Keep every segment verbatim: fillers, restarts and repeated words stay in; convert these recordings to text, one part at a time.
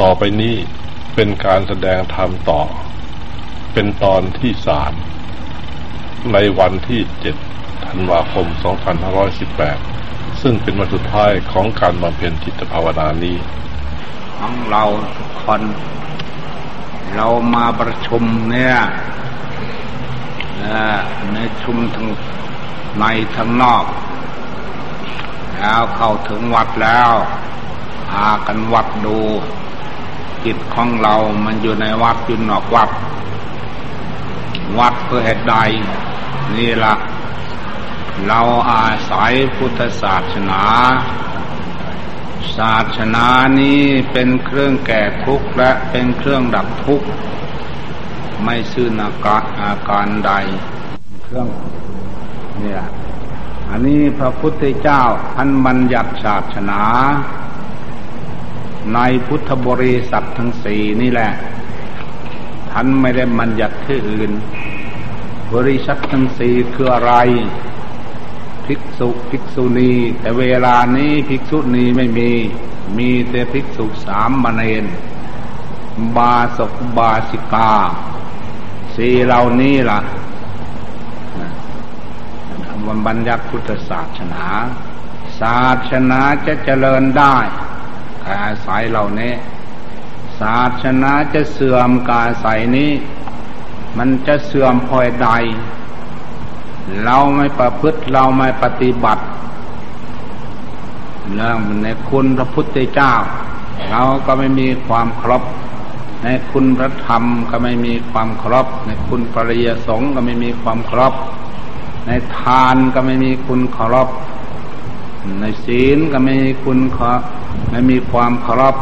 ต่อไปนี้เป็นการแสดงธรรมต่อเป็นตอนที่สามในวันที่เจ็ดธันวาคมสองพันห้าร้อยสิบแปดซึ่งเป็นวันสุดท้ายของการบำเพ็ญจิตภาวนานี้ของเราทุกคนเรามาประชุมเนี่ยในชุมทั้งในทั้งนอกแล้วเข้าถึงวัดแล้วพากันวัดดูจิตของเรามันอยู่ในวัดอยู่นอกวัดวัดเพื่อเหตุใดนี่ล่ะเราอาศัยพุทธศาสนาศาสนานี้เป็นเครื่องแก้ทุกข์และเป็นเครื่องดับทุกข์ไม่ซื่อนาการอาการใดเครื่องนี่ล่ะอันนี้พระพุทธเจ้าอันบัญญัติศาสนาในพุทธบริษัททั้งสี่นี่แหละท่านไม่ได้บัญญัติที่อื่นบริษัททั้งสี่คืออะไรภิกษุภิกษุณีแต่เวลานี้ภิกษุณีไม่มีมีแต่ภิกษุสามเณรบาสกบาสิกาสี่เหล่านี้ล่ะวันบัญญัติพุทธศาสนาศาสนาจะเจริญได้การอาศัยเหล่านี้ศาสนาจะเสื่อมการอาศัยนี้มันจะเสื่อมพลอยใดเราไม่ประพฤติเราไม่ปฏิบัติเรื่องในคุณพระพุทธเจ้าเราก็ไม่มีความเคารพในคุณพระธรรมก็ไม่มีความเคารพในคุณพระอริยสงฆ์ก็ไม่มีความเคารพในทานก็ไม่มีคุณเคารพในศีลก็ไม่มีคุณไม่มีความเคารพ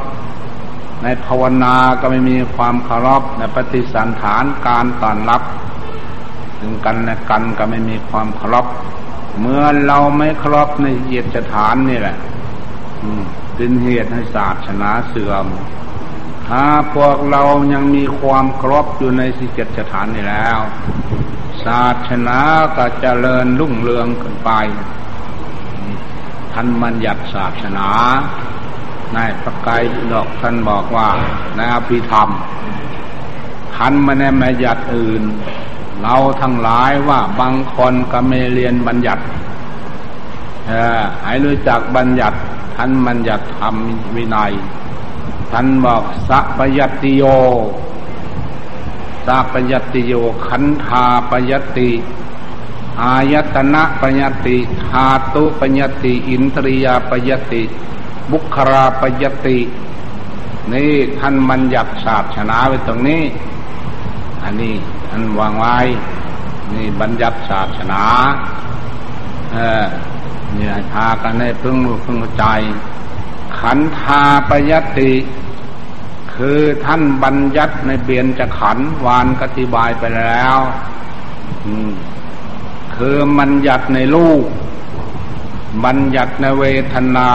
ในภาวนาก็ไม่มีความเคารพในปฏิสันถานการต้อนรับถึงกันและกันก็ไม่มีความเคารพเมื่อเราไม่เคารพในเหตุสถานนี่แหละเป็นเหตุให้ศาสนาเสื่อมถ้าพวกเรายังมีความเคารพอยู่ในเหตุสถานนี่แล้วศาสนาก็เจริญรุ่งเรืองขึ้นไปท่านบัญญัติศาสนาในพระไตรปิฎกท่านบอกว่าในอภิธรรมท่านไม่ได้บัญญัติอื่นเราทั้งหลายว่าบางคนก็ไม่เรียนบัญญัติเออให้รู้จักบัญญัติท่านบัญญัติธรรมวินัยท่านบอกสัพพยัตติโยสัพพยัตติโยขันธาปยัตติอายตนะปยัตติธาตุปยัตติอินทรียปยัตติบุคคราปยัตตินี่ท่านบัญญัติศาสนาไว้ตรงนี้อันนี้ท่านวางไว้นี่บัญญัติศาสนาเออเนี่ยพากันให้พึ่งรู้พึ่งใจขันธาปยัตติคือท่านบัญญัติในเบียญจะขันธ์วานอธิบายไปแล้วอืมคือบัญญัติในรูปบัญญัติในเวทนา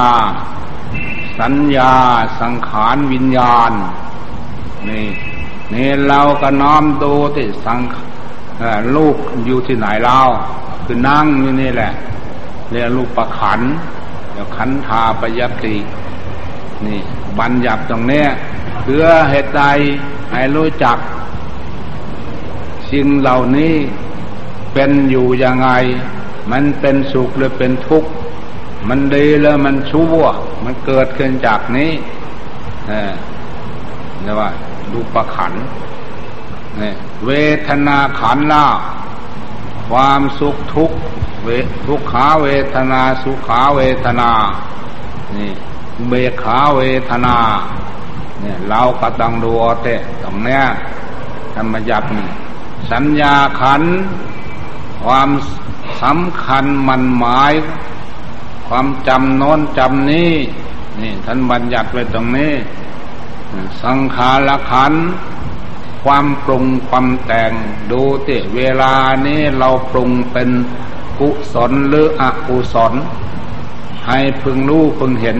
สัญญาสังขารวิญญาณนี่นี่เราก็น้อมดูที่สังรูปอยู่ที่ไหนเราคือนั่งอยู่นี่แหละเรียกรูปประขันธ์เรียกขันธาปยัตตินี่บัญญัติตรงนี้เพื่อเหตุใดให้รู้จักสิ่งเหล่านี้เป็นอยู่ยังไงมันเป็นสุขหรือเป็นทุกข์มันดีหรือมันชั่วมันเกิดขึ้นจากนี้เออเรียกว่ารูปขันธ์นี่เวทนาขันธ์ล่ะความสุขทุกข์เวทุกขาเวทนาสุขาเวทนานี่เบขาเวทนาเนี่ยเราก็ต้องดูเอาแต่ตรงเนี้ยธรรมยัตติสัญญาขันธ์ความสำคัญมันหมายความจำโน้นจำนี้นี่ท่านบัญญัติไว้ตรงนี้สังขารขันธ์ความปรุงความแต่งดูที่เวลานี้เราปรุงเป็นกุศลหรืออกุศลให้พึงรู้พึงเห็น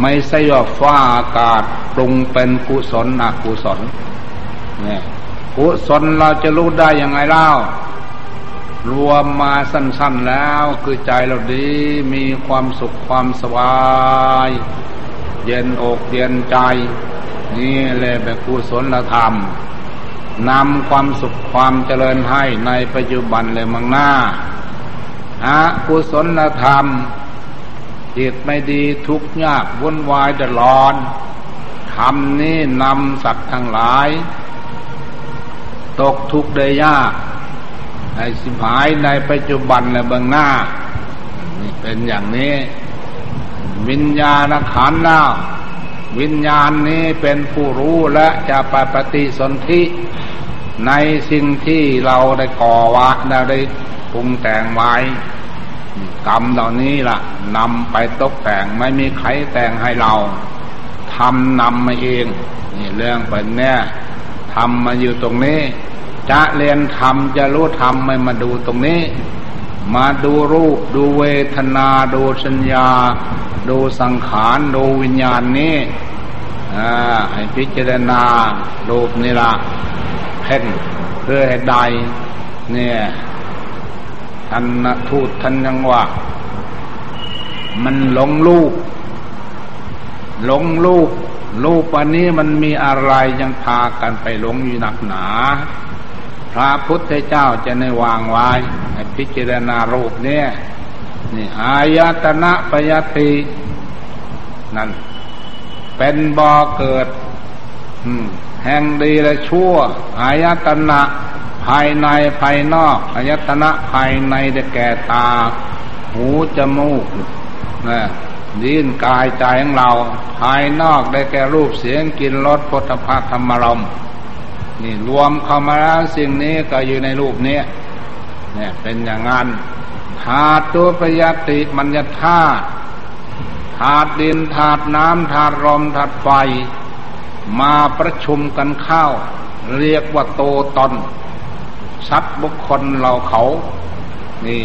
ไม่ใช่ว่าฟ้าอากาศปรุงเป็นกุศลอกุศลเนี่ยกุศลเราจะรู้ได้ยังไงเล่ารวมมาสั้นๆแล้วคือใจเราดีมีความสุขความสบายเย็นอกเย็นใจ นี่แหละเป็นกุศลธรรมนำความสุขความเจริญให้ในปัจจุบันและเมืองหน้าอกุศลธรรมจิตไม่ดีทุกข์ยากวุ่นวายเดือดร้อนธรรมนี้นำสัตว์ทั้งหลายตกทุกข์ได้ยากในสิบหายในปัจจุบันและเบื้องหน้านี่เป็นอย่างนี้วิญญาณขันธ์น่ะวิญญาณนี้เป็นผู้รู้และจะไปปฏิสนธิในสิ่งที่เราได้ก่อวะได้ปรุงแต่งไว้กรรมเหล่านี้ล่ะนำไปตกแต่งไม่มีใครแต่งให้เราทำนำมาเองนี่เรื่องเป็นแน่ทำมาอยู่ตรงนี้จะเรียนทำจะรู้ทำไม่มาดูตรงนี้มาดูรูปดูเวทนาดูสัญญาดูสังขารดูวิญญาณนี้ให้พิจารณาดูนี่ละเพ่งเพื่อให้ได้เนี่ยท่านทูตท่านยังว่ามันหลงรูปหลงรูปรูปอันนี้มันมีอะไรยังพากันไปหลงอยู่หนักหนาพระพุทธเจ้าจะในวางไว้ให้พิจารณารูปเนี่ยนี่อายตนะปยตินั่นเป็นบ่อเกิดแห่งดีและชั่วอายตนะภายในภายนอกอายตนะภายในได้แก่ตาหูจมูกนะดิ้นกายใจของเราภายนอกได้แก่รูปเสียงกลิ่นรสโผฏฐัพพะธรรมารมณ์นี่รวมเข้ามาแล้วสิ่งนี้ก็อยู่ในรูปนี้เนี่ยเป็นอย่างนั้นธาตุตัวปยติมัญญธาตุธาตุดินธาตุน้ำธาตุลมธาตุไฟมาประชุมกันเข้าเรียกว่าโตตนสัตว์บุคคลเราเขานี่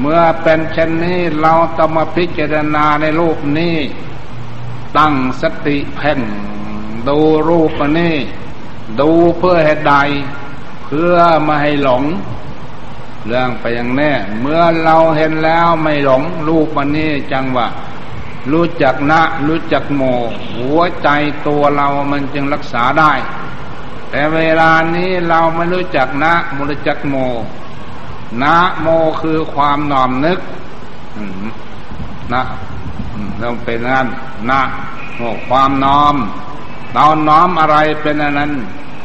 เมื่อเป็นเช่นนี้เราต้องมาพิจารณาในรูปนี้ตั้งสติเพ่งดูรูปนี้ดูเพื่อเหตุใดเพื่อไม่ให้หลงเรื่องไปอย่างแน่เมื่อเราเห็นแล้วไม่หลงรูปมันนี่จังว่ารู้จักนะรู้จักโมหัวใจตัวเรามันจึงรักษาได้แต่เวลานี้เราไม่รู้จักนะไม่รู้จักโมนะโมคือความน้อมนึกนะต้องเป็นงั้นนะโมความน้อมเราน้อมอะไรเป็นอันนั้น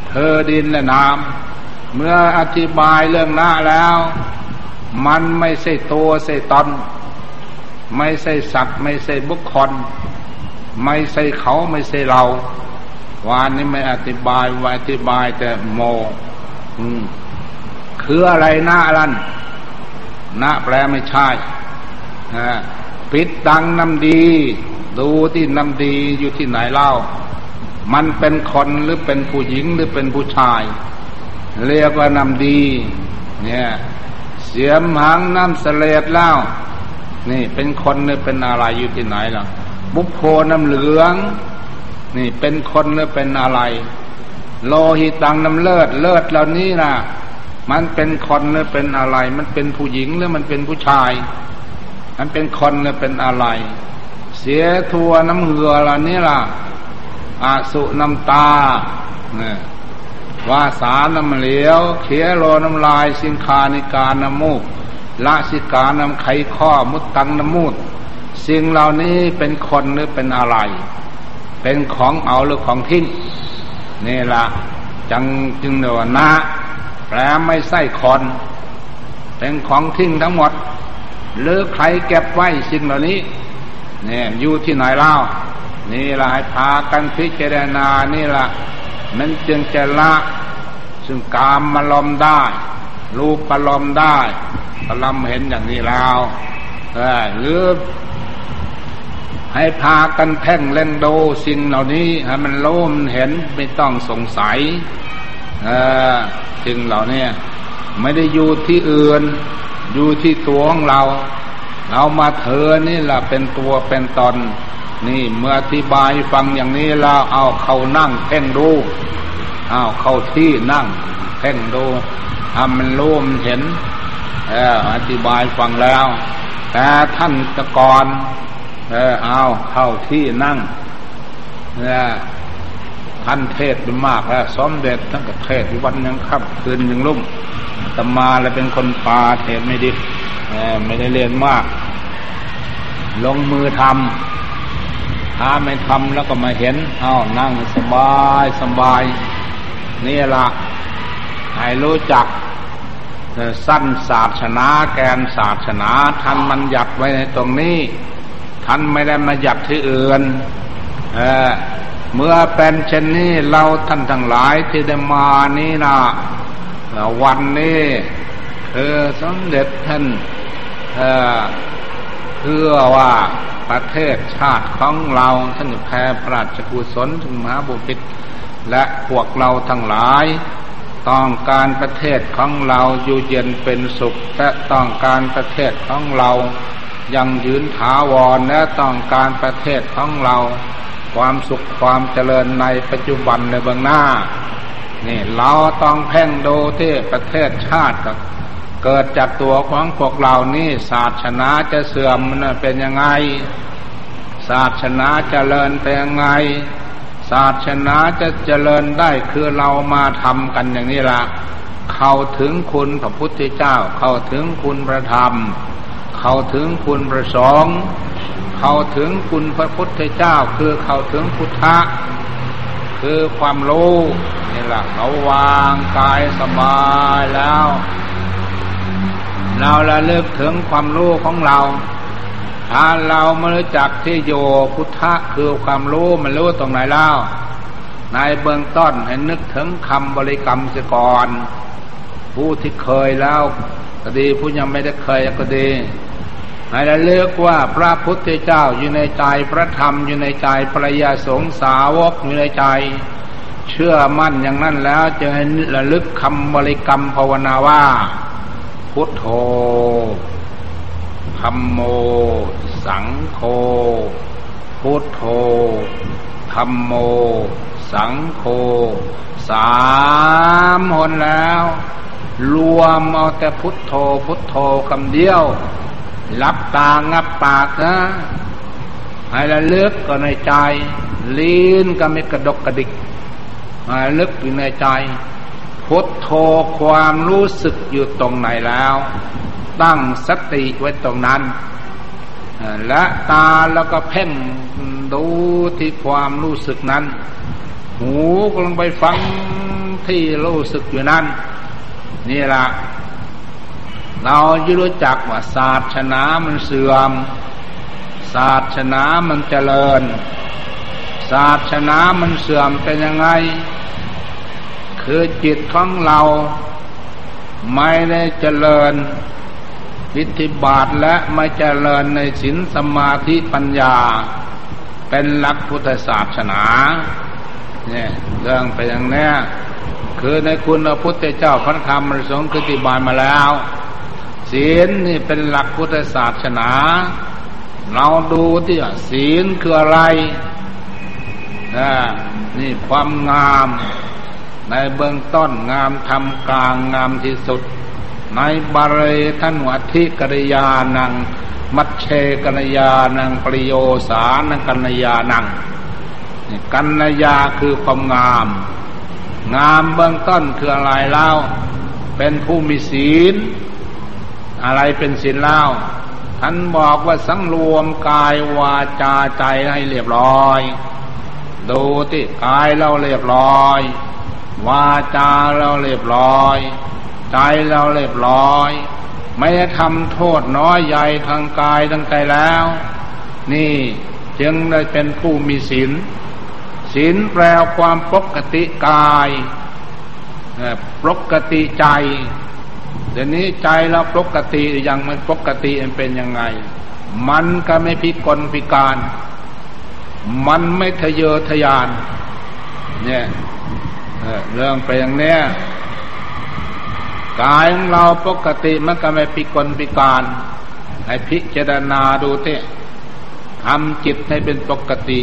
เธอดินและน้ำเมื่ออธิบายเรื่องหน้าแล้วมันไม่ใช่ตัวใช่ตนไม่ใช่สัตว์ไม่ใช่บุคคลไม่ใช่เขาไม่ใช่เราวานนี้ไม่อธิบายวาอธิบายแต่โมคืออะไรหน้าลันหน้าแปลไม่ใช่ปิดตังน้ำดีดูที่น้ำดีอยู่ที่ไหนเล่ามันเป็นคนหรือเป็นผู้หญิงหรือเป็นผู้ชายเรียกว่านำดีเนี่ยเสียมหางน้ำเสลดแล้วนี่เป็นคนหรือเป็นอะไรอยู่ที่ไหนล่ะบุพโพน้ำเหลืองนี่เป็นคนหรือเป็นอะไรโลหิตังน้ำเลือดเลือดเหล่านี้นะมันเป็นคนหรือเป็นอะไรมันเป็นผู้หญิงหรือมันเป็นผู้ชายมันเป็นคนหรือเป็นอะไรเสียทัวน้ำเหลือเหล่านี้ล่ะอาสุน้ำตาเนี่ยวาสาน้ำเหลียวเขียโลน้ำลายสิงคานิการน้ำมูกละสิกาน้ำไขข้อมุดตังน้ำมูดสิ่งเหล่านี้เป็นคนหรือเป็นอะไรเป็นของเอาหรือของทิ้งนี่ละจังจึงเดวนะแปลไม่ใช่คนเป็นของทิ้งทั้งหมดหรือใครเก็บไว้สิ่งเหล่านี้เนี่ยอยู่ที่ไหนเล่านี่ละให้พากันพิจารณานี่ละมันจึงจะละซึ่งกามมาลอมได้รูปมาลอมได้กำลังเห็นอย่างนี้แล้วหรือให้พากันแพ่งเล่นดูสิ่งเหล่านี้ให้มันโล่มเห็นไม่ต้องสงสัยสิ่งเหล่านี้ไม่ได้อยู่ที่อื่นอยู่ที่ตัวของเราเรามาเถอะนี่ละเป็นตัวเป็นตนนี่เมื่ออธิบายฟังอย่างนี้แล้วเอาเขานั่งเพ่งดูเอาเขาที่นั่งเพ่งดูทำมันรู้มันเห็นเอออธิบายฟังแล้วแต่ท่านตะกอนเออเอาเข้าที่นั่งเออ ท่านเทศไปมากแล้วสมเด็จท่านก็เทศวันยังค่ำคืนยังลุ่มอาตมาเลยเป็นคนป่าเทศไม่ดีไม่ได้เรียนมากลงมือทำถ้าไม่ทำแล้วก็มาเห็นอ้าวนั่งสบายสบายนี่ละให้รู้จักสั้นศาสนาแกนศาสนาท่านมันหยัดไว้ในตรงนี้ท่านไม่ได้มาหยัดที่อื่นเออเมื่อเป็นเช่นนี้เราท่านทั้งหลายที่ได้มานี่นะวันนี้คือสมเด็จท่านเออเพื่อว่าประเทศชาติของเราท่านจะแผ่พระราชกุศลถึงมหาบุพิตรและพวกเราทั้งหลายต้องการประเทศของเราอยู่เย็นเป็นสุขและต้องการประเทศของเรายังยืนถาวรและต้องการประเทศของเราความสุขความเจริญในปัจจุบันในเบื้องหน้านี่เราต้องเพ่งดูที่ประเทศชาติเกิดจากตัวของพวกเรานี่ศาสนาจะเสื่อมมันเป็นยังไงศาสนาเจริญเป็นยังไงศาสนาจะเจริญได้คือเรามาทำกันอย่างนี้ละเข้าถึงคุณพระพุทธเจ้าเข้าถึงคุณพระธรรมเข้าถึงคุณพระสงฆ์เข้าถึงคุณพระพุทธเจ้าคือเข้าถึงพุทธะคือความรู้นี่ละเราวางกายสบายแล้วเราละเลิกถึงความรู้ของเราถ้าเราไม่รู้จักที่โยพุทธะคือความรู้มันรู้ตรงไหนแล้วในเบื้องต้นให้นึกถึงคำบริกรรมเสียก่อนผู้ที่เคยแล้วก็ดีผู้ยังไม่ได้เคยก็ดีให้ระลึกว่าพระพุทธเจ้าอยู่ในใจพระธรรมอยู่ในใจพระยาสงสาวกอยู่ในใจเชื่อมั่นอย่างนั้นแล้วจะให้ระลึกคำบริกรรมภาวนาว่าพุทโธธัมโมสังโฆพุทโธธัมโมสังโฆสามหนแล้วรวมเอาแต่พุทโธพุทโธคำเดียวลับตางับปากนะให้ระลึกก็ในใจลิ้นก็ไม่กระดกกระดิกให้ระลึกอยู่ในใจพุทโธความรู้สึกอยู่ตรงไหนแล้วตั้งสติไว้ตรงนั้นและตาแล้วก็เพ่งดูที่ความรู้สึกนั้นหูก็ลงไปฟังที่รู้สึกอยู่นั้นนี่ละเราจะรู้จักว่าศาสนามันเสื่อมศาสนามันเจริญศาสนามันเสื่อมเป็นยังไงคือจิตของเราไม่ได้เจริญวิธิบาทและไม่เจริญในศีลสมาธิปัญญาเป็นหลักพุทธศาสนาเนี่ยเรื่องไปอย่างนี้คือในคุณพระพุทธเจ้าพระธรรมพระสงฆ์อธิบายมาแล้วศีลนี่เป็นหลักพุทธศาสนาเราดูที่ศีลคืออะไรนะนี่ความงามในเบื้องต้นงามทำกลางงามที่สุดในบารีท่านวัธิกริยานังมัชเชกริยานังปริโยสานังกัญญานังกัญญาคือความงามงามเบื้องต้นคืออะไรเล่าเป็นผู้มีศีลอะไรเป็นศีลเล่าท่านบอกว่าสังรวมกายวาจาใจให้เรียบร้อยดูที่กายเราเรียบร้อยวาจาเราเรียบร้อยใจเราเรียบร้อยไม่ได้ทำโทษน้อยใหญ่ทางกายทางใจแล้วนี่จึงได้เป็นผู้มีศีลศีลแปลความปกติกายปกติใจเดี๋ยวนี้ใจเราปกติยังไม่ปกติมันเป็นยังไงมันก็ไม่พิกลพิการมันไม่ทะเยอทะยานเนี่ยเรื่องไปอย่างเนี้ยกายของเราปกติมันก็ไม่พิกลพิการให้พิจารณาดูเถอะทำจิตให้เป็นปกติ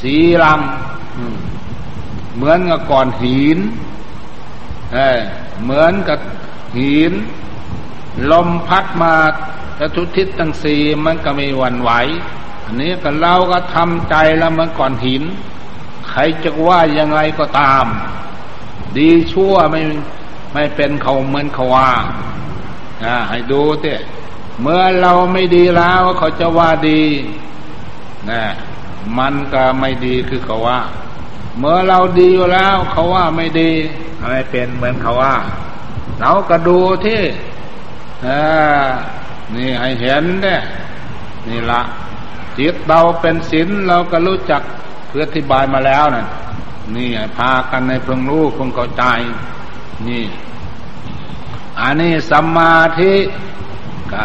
สีลำเหมือนกับก้อนหินเหมือนกับหินลมพัดมาทุกทิศทั้งสี่มันก็ไม่หวั่นไหวอันนี้ก็เราก็ทำใจแล้วเหมือนก้อนหินใคร รจะว่ายังไงก็ตามดีชั่วไม่ไม่เป็นเขาเหมือนเขาว่านะให้ดูเต้เมื่อเราไม่ดีแล้วเขาจะว่าดีนะมันก็ไม่ดีคือเขาว่าเมื่อเราดีอยู่แล้วเขาว่าไม่ดีไม่เป็นเหมือนเขาว่าเราก็ดูที่อ่านี่ให้เห็นเด้นี่ละจิตเราเป็นศีลเราก็รู้จักเพื่ออธิบายมาแล้วน่ะนี่ให้พากันในพึงรู้พึงเข้าใจนี่อันนี้สัมมาทิฏฐิก็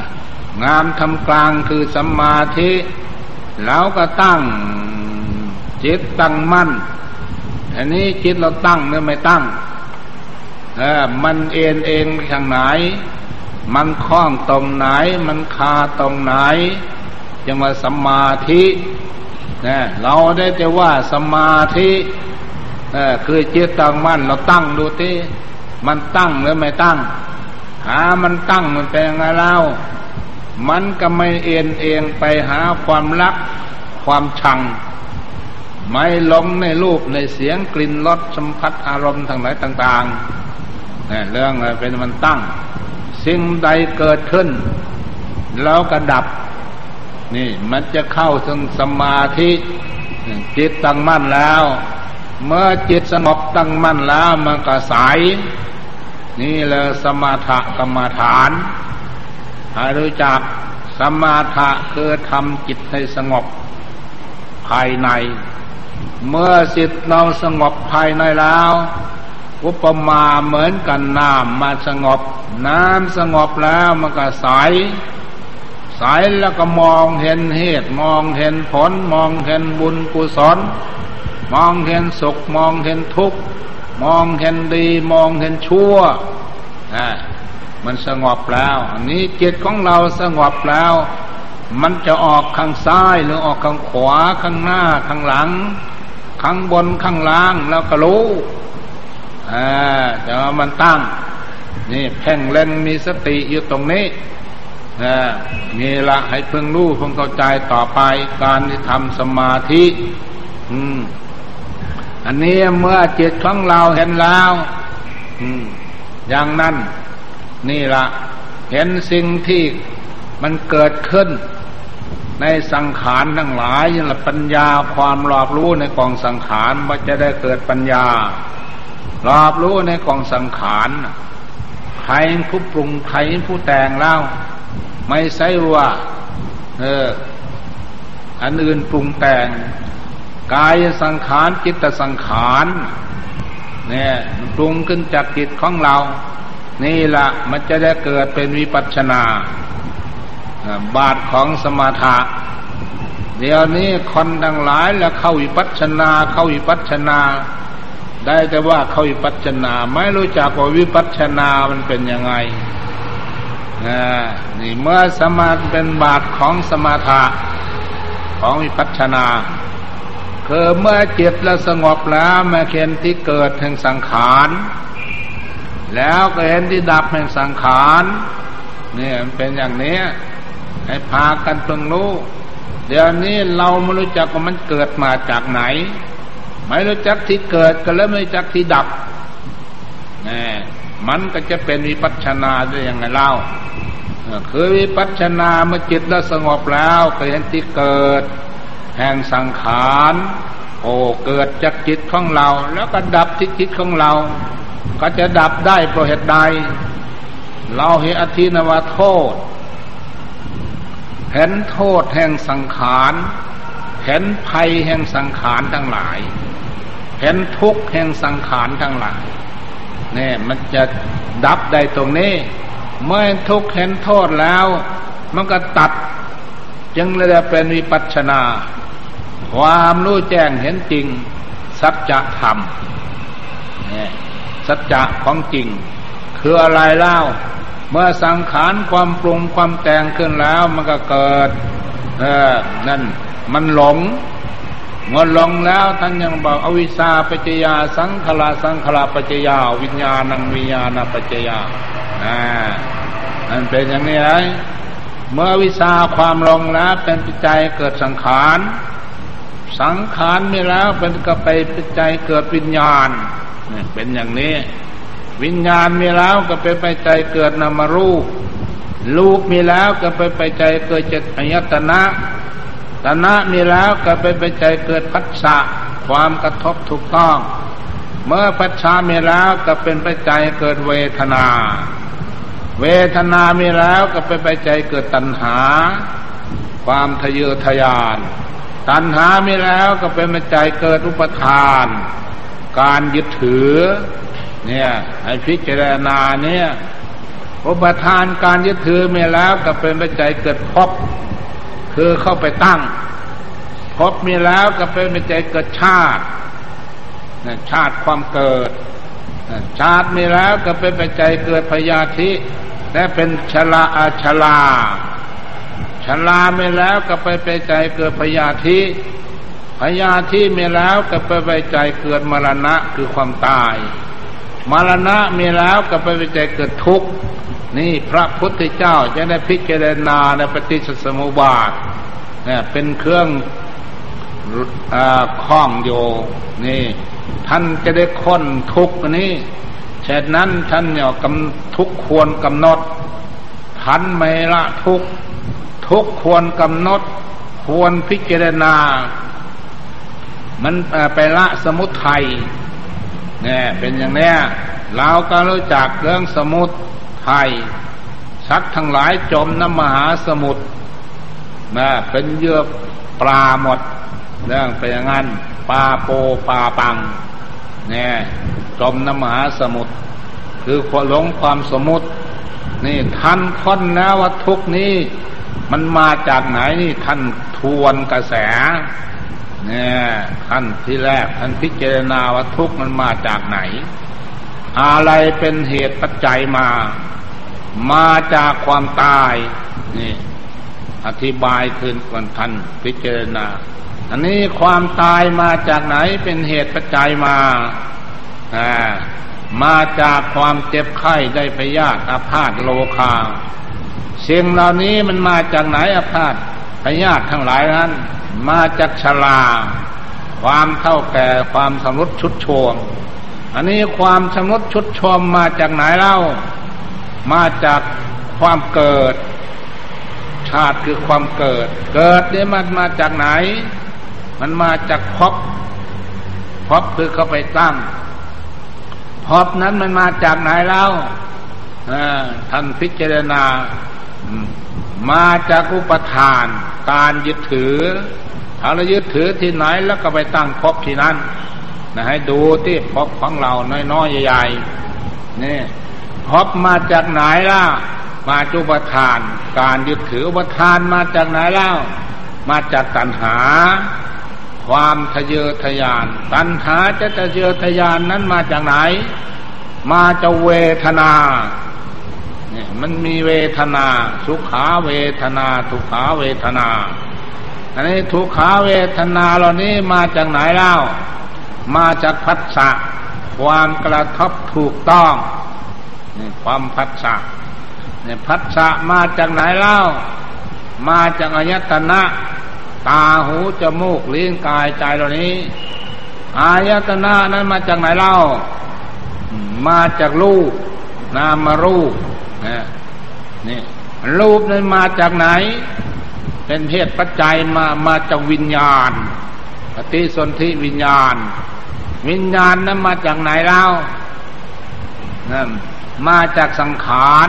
งามทำกลางคือสัมมาทิฏฐิแล้วก็ตั้งจิตตั้งมั่นอันนี้จิตเราตั้งหรือไม่ตั้งเออมันเอ็นเอ็นทางไหนมันคล้องตรงไหนมันคาตรงไหนยังว่าสัมมาทิฏฐินะเราได้แต่ว่าสัมมาทิฏฐิเออคือจิตตั้งมั่นเราตั้งดูติมันตั้งหรือไม่ตั้งหามันตั้งมันเป็นยังไงเล่ามันก็ไม่เอ็นเอียงไปหาความรักความชังไม่หลงในรูปในเสียงกลิ่นรสสัมผัสอารมณ์ทั้งหลายต่างๆเนี่ยเรื่องอะไรเป็นมันตั้งสิ่งใดเกิดขึ้นแล้วก็ดับนี่มันจะเข้าถึงสมาธิจิตตั้งมั่นแล้วเมื่อจิตสงบตั้งมั่นแล้วมันก็ใสนี่แหละสมถกรรมฐานให้รู้จักสมาธิคือทำจิตให้สงบภายในเมื่อจิตเราสงบภายในแล้วอุปมาเหมือนกันน้ำมาสงบน้ำสงบแล้วมันก็ใสใสแล้วก็มองเห็นเหตุมองเห็นผลมองเห็นบุญกุศลมองเห็นสุขมองเห็นทุกข์มองเห็นดีมองเห็นชั่วนะมันสงบแล้วอันนี้จิตของเราสงบแล้วมันจะออกข้างซ้ายหรือออกข้างขวาข้างหน้าข้างหลังข้างบนข้างล่างแล้วก็รู้อ่าแต่ว่ามันตั้งนี่เพ่งเล็งมีสติอยู่ตรงนี้อ่ามีละให้เพิ่งรู้เพิ่งเข้าใจต่อไปการที่ทำสมาธิอืมอันนี้เมื่อจิตของเราเห็นแล้วอืมอย่างนั้นนี่ละเห็นสิ่งที่มันเกิดขึ้นในสังขารทั้งหลายอย่างละปัญญาความรอบรู้ในกองสังขารว่าจะได้เกิดปัญญารอบรู้ในกองสังขารใครผู้ปรุงใครผู้แต่งเล่าไม่ใช่ว่าเอออันอื่นปรุงแต่งกายสังขารจิตสังขารเนี่ยปรุงขึ้นจากจิตของเรานี่ละมันจะได้เกิดเป็นวิปัสสนาบาทของสมถะเดี๋ยวนี้คนทั้งหลายแล้วเข้าวิปัสสนาเข้าวิปัสสนาได้แต่ว่าเข้าวิปัสสนาไม่รู้จักว่าวิปัสสนามันเป็นยังไงนี่เมื่อสมาธิเป็นบาทของสมถะของวิปัสสนาคือเมื่อจิตแล้วสงบแล้วมาเห็นที่เกิดแห่งสังขารแล้วก็เห็นที่ดับแห่งสังขารเนี่ยมันเป็นอย่างนี้ให้พากันพึงรู้เดี๋ยวนี้เราไม่รู้จักว่ามันเกิดมาจากไหนไม่รู้จักที่เกิดก็แล้วไม่รู้จักที่ดับนี่มันก็จะเป็นวิปัสสนาได้ยังไงเล่าคือวิปัสสนาเมื่อจิตแล้วสงบแล้วก็เห็นที่เกิดแห่งสังขารโอ้เกิดจากจิตของเราแล้วก็ดับที่จิตของเราก็จะดับได้เพราะเหตุใดเราเห็นอธินวาโทษเห็นโทษแห่งสังขารเห็นภัยแห่งสังขารทั้งหลายเห็นทุกข์แห่งสังขารทั้งหลายเนี่ยมันจะดับได้ตรงนี้เมื่อทุกข์เห็นโทษแล้วมันก็ตัดจึงเลยเป็นวิปัสสนาความรู้แจ้งเห็นจริงสัจธรรมเนี่ยสัจจะของจริงคืออะไรเล่าเมื่อสังขารความปรุงความแต่งขึ้นแล้วมันก็เกิดเออนั่นมันหลงเมื่อหลงแล้วท่านยังบอกอวิชชาปัจจยาสังขารสังขารปัจจยาวิญญาณังวิญญาณปัจจยาอ่ามันเป็นอย่างนี้ไอ้เมื่อวิชาความหลงแล้วเป็นปัจจัยเกิดสังขาร ส สังขารมีแล้วเป็นก็ไปเป็นใจเกิดวิญญาณเนี่ยเป็นอย่างนี้วิญญาณมีแล้วก็ไปไปใจเกิดนามรูปรูปมีแล้วก็ไปไปใจเกิดเจตอายตนะตนะมีแล้วก็ไปไปใจเกิดผัสสะความกระทบถูกต้องเมื่อผัสสะมีแล้วก็เป็นไปใจเกิดเวทนาเวทนามีแล้วก็ไปไปใจเกิดตัณหาความทะเยอทะยานตัณหามีแล้วก็เป็นปัจจัยเกิดอุปทานการยึดถือเนี่ยให้พิจารณาเนี่ยอุปทานการยึดถือมีแล้วก็เป็นปัจจัยเกิดภพคือเข้าไปตั้งภพมีแล้วก็เป็นปัจจัยเกิดชาติชาติความเกิดชาติมีแล้วก็เป็นปัจจัยเกิดพยาธิและเป็นชราอาชราชราไม่แล้วก็ไปไปใจเกิดพยาธิพยาธิไม่แล้วก็ไปไปใจเกิดมรณะคือความตายมรณะไม่แล้วก็ไปไปใจเกิดทุกข์นี่พระพุทธเจ้าจะได้พิจารณาในปฏิจจสมุปบาทเนี่ยเป็นเครื่องอ่าข้องโยนี่ท่านจะได้ค้นทุกข์นี้ฉะนั้นท่านอย่ากำทุกข์ควรกำหนดท่านไม่ละทุกข์ทุกควรกำหนดควรพิจารณามันไปละสมุทัยเนี่ยเป็นอย่างนี้เราก็รู้จักเรื่องสมุทัยสัตว์ทั้งหลายจมน้ำมหาสมุทรนะเป็นเยื่อปลาหมดเรื่องเป็นอย่างนั้นปลาโปปลาปังเนี่ยจมน้ำมหาสมุทรคือความหลงความสมุทรนี่ท่านค้นแล้วว่าทุกนี้มันมาจากไหนนี่ท่านทวนกระแสเนี่ยขั้นที่แรกท่านพิจารณาว่าทุกข์มันมาจากไหนอะไรเป็นเหตุปัจจัยมามาจากความตายนี่อธิบายคืนก่อนท่านพิจารณาอันนี้ความตายมาจากไหนเป็นเหตุปัจจัยมาอ่ามาจากความเจ็บไข้ได้พยาธิอาพาธโรคาสิ่งเหล่านี้มันมาจากไหนอาพาธพยาธิทั้งหลายนั้นมาจากชราความเฒ่าแก่ความชำรุดทรุดโทรมอันนี้ความชำรุดทรุดโทรมมาจากไหนเล่ามาจากความเกิดชาติคือความเกิดเกิดนี่มันมาจากไหนมันมาจากภพภพคือเข้าไปตั้งภพนั้นมันมาจากไหนเล่าท่านพิจารณามาจากอุปทานการยึดถือถ้าเรายึดถือที่ไหนแล้วก็ไปตั้งภพที่นั้นนะให้ดูที่ภพของเราน้อยๆใหญ่ๆนี่ภพมาจากไหนล่ะมาจากอุปทานการยึดถืออุปทานมาจากไหนเล่ามาจากตัณหาความทะเยอทะยานตัณหาจะทะเยอทะยานนั้นมาจากไหนมาจากเวทนาเนี่ยมันมีเวทนาสุขาเวทนาทุกขาเวทนาอันนี้ทุกขาเวทนาเหล่านี้มาจากไหนเล่ามาจากผัสสะความกระทบถูกต้องนี่ความผัสสะเนี่ยผัสสะมาจากไหนเล่ามาจากอายตนะตาหูจมูกลิ้นกายใจเหล่านี้อายตนะนั้นมาจากไหนเล่ามาจากรูปนามรูปนะนี่รูปนั้นมาจากไหนเป็นเหตุปัจจัยมามาจากวิญญาณปฏิสนธิวิญญาณวิญญาณนั้นมาจากไหนเล่านั่นมาจากสังขาร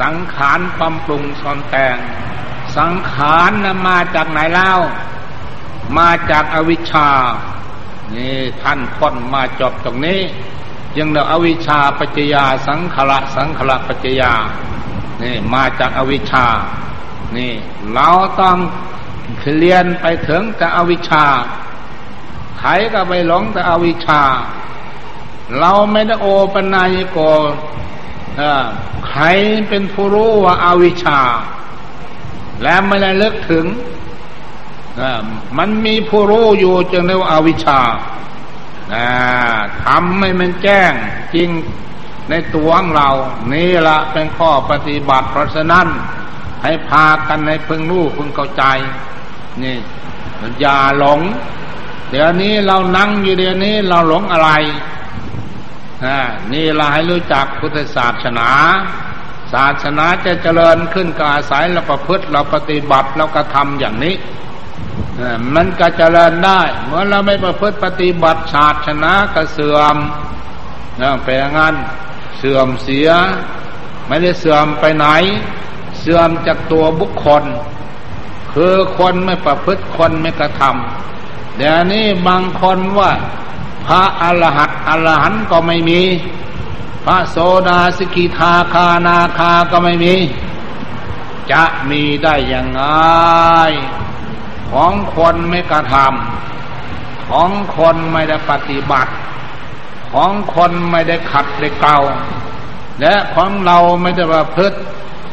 สังขารความปรุงความแต่งสังขารนั้นมาจากไหนเล่ามาจากอวิชชานี่ท่านค้นมาจบตรงนี้ยังเดาอวิชชาปัจจยาสังขละสังขละปัจจยานี่มาจากอวิชชานี่เราต้องเรียนไปถึงแต่อวิชชาใครก็ไปหลงแต่อวิชชาเราไม่ได้โอปัญญาโกใครเป็นผู้รู้ว่าอวิชชาและไม่ได้ลึกถึงมันมีผู้รู้อยู่จึงเรียกว่าอวิชชานะทำให้มันแจ้งจริงในตัวของเรานี่ละเป็นข้อปฏิบัติเพราะฉะนั้นให้พากันให้พึงรู้พึงเข้าใจนี่ อย่าหลงเดี๋ยวนี้เรานั่งอยู่เดี๋ยวนี้เราหลงอะไรนี่เราให้รู้จักพุทธศาสนาศาสนาจะเจริญขึ้นก็อาศัยเราประพฤติเราปฏิบัติเรากระทำอย่างนี้มันก็เจริญได้เมื่อเราไม่ประพฤติปฏิบัติศาสนาก็เสื่อมนะเป็นอย่างนั้นเสื่อมเสียไม่ได้เสื่อมไปไหนเสื่อมจากตัวบุคคลคือคนไม่ประพฤติคนไม่กระทำแต่นี่บางคนว่าพระอรหันต์อรหันต์ก็ไม่มีพระโสดาสกิทาคานาคาก็ไม่มีจะมีได้อย่างไรของคนไม่กระทำของคนไม่ได้ปฏิบัติของคนไม่ได้ขัดได้เกลาและของเราไม่ได้ประพฤติ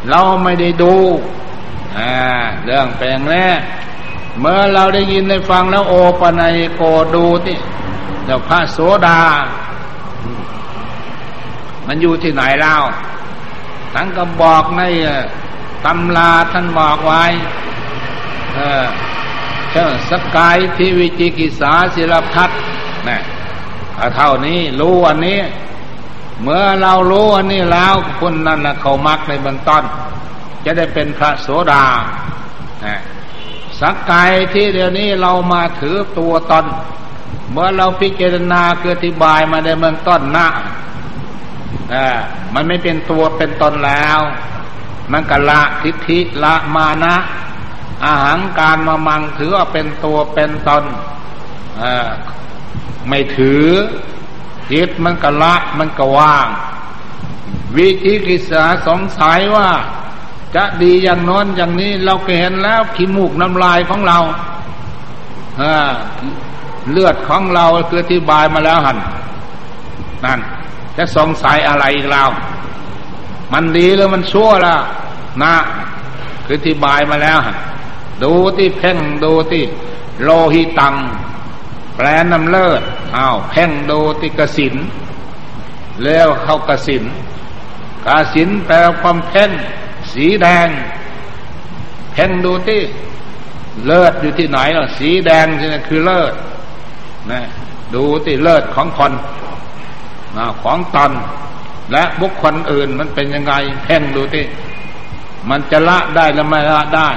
เราไม่ได้ดูเรื่องแปลงแรกเมื่อเราได้ยินได้ฟังแล้วโอปนัยโกดูที่เดี๋ยวพระโสดามันอยู่ที่ไหนเล่าทั้งก็บอกในตำราท่านบอกไว้เออเช่นสกายทิวิจิกิสาศิลพัทนะเท่านี้รู้อันนี้เมื่อเรารู้อันนี้แล้วคนนั้นนะเขามักในเบื้องต้นจะได้เป็นพระโสดาสักกายที่เดี๋ยวนี้เรามาถือตัวตนเมื่อเราพิจารณาคืออธิบายมาในเบื้องต้นนะมันไม่เป็นตัวเป็นตนแล้วมันก็ละทิฏฐิละมานะอาหังการมามังถือว่าเป็นตัวเป็นตนไม่ถือจิตมันก็ละมันก็ว่างวิจิกิจฉาสงสัยว่าจะดีอย่างน้นอย่างนี้เราก็เห็นแล้วขี้มูกน้ำลายของเราเลือดของเราคืออธิบายมาแล้วหันนั่นจะสงสัยอะไรอีกเรามันดีหรือมันชั่วล่ะนะคืออธิบายมาแล้วหันดูที่เพ่งดูที่โลหิตังแปลน้ำเลือดอ้าวเพ่งดูที่กสิณแล้วเข้ากสิณกสิณแปลความเพ่งสีแดงเพ่งดูที่เลือดอยู่ที่ไหนล่ะสีแดงนี่คือเลือดนะดูที่เลือดของคนนะของตนและบุคคลอื่นมันเป็นยังไงเพ่งดูที่มันจะละได้หรือไม่ละได้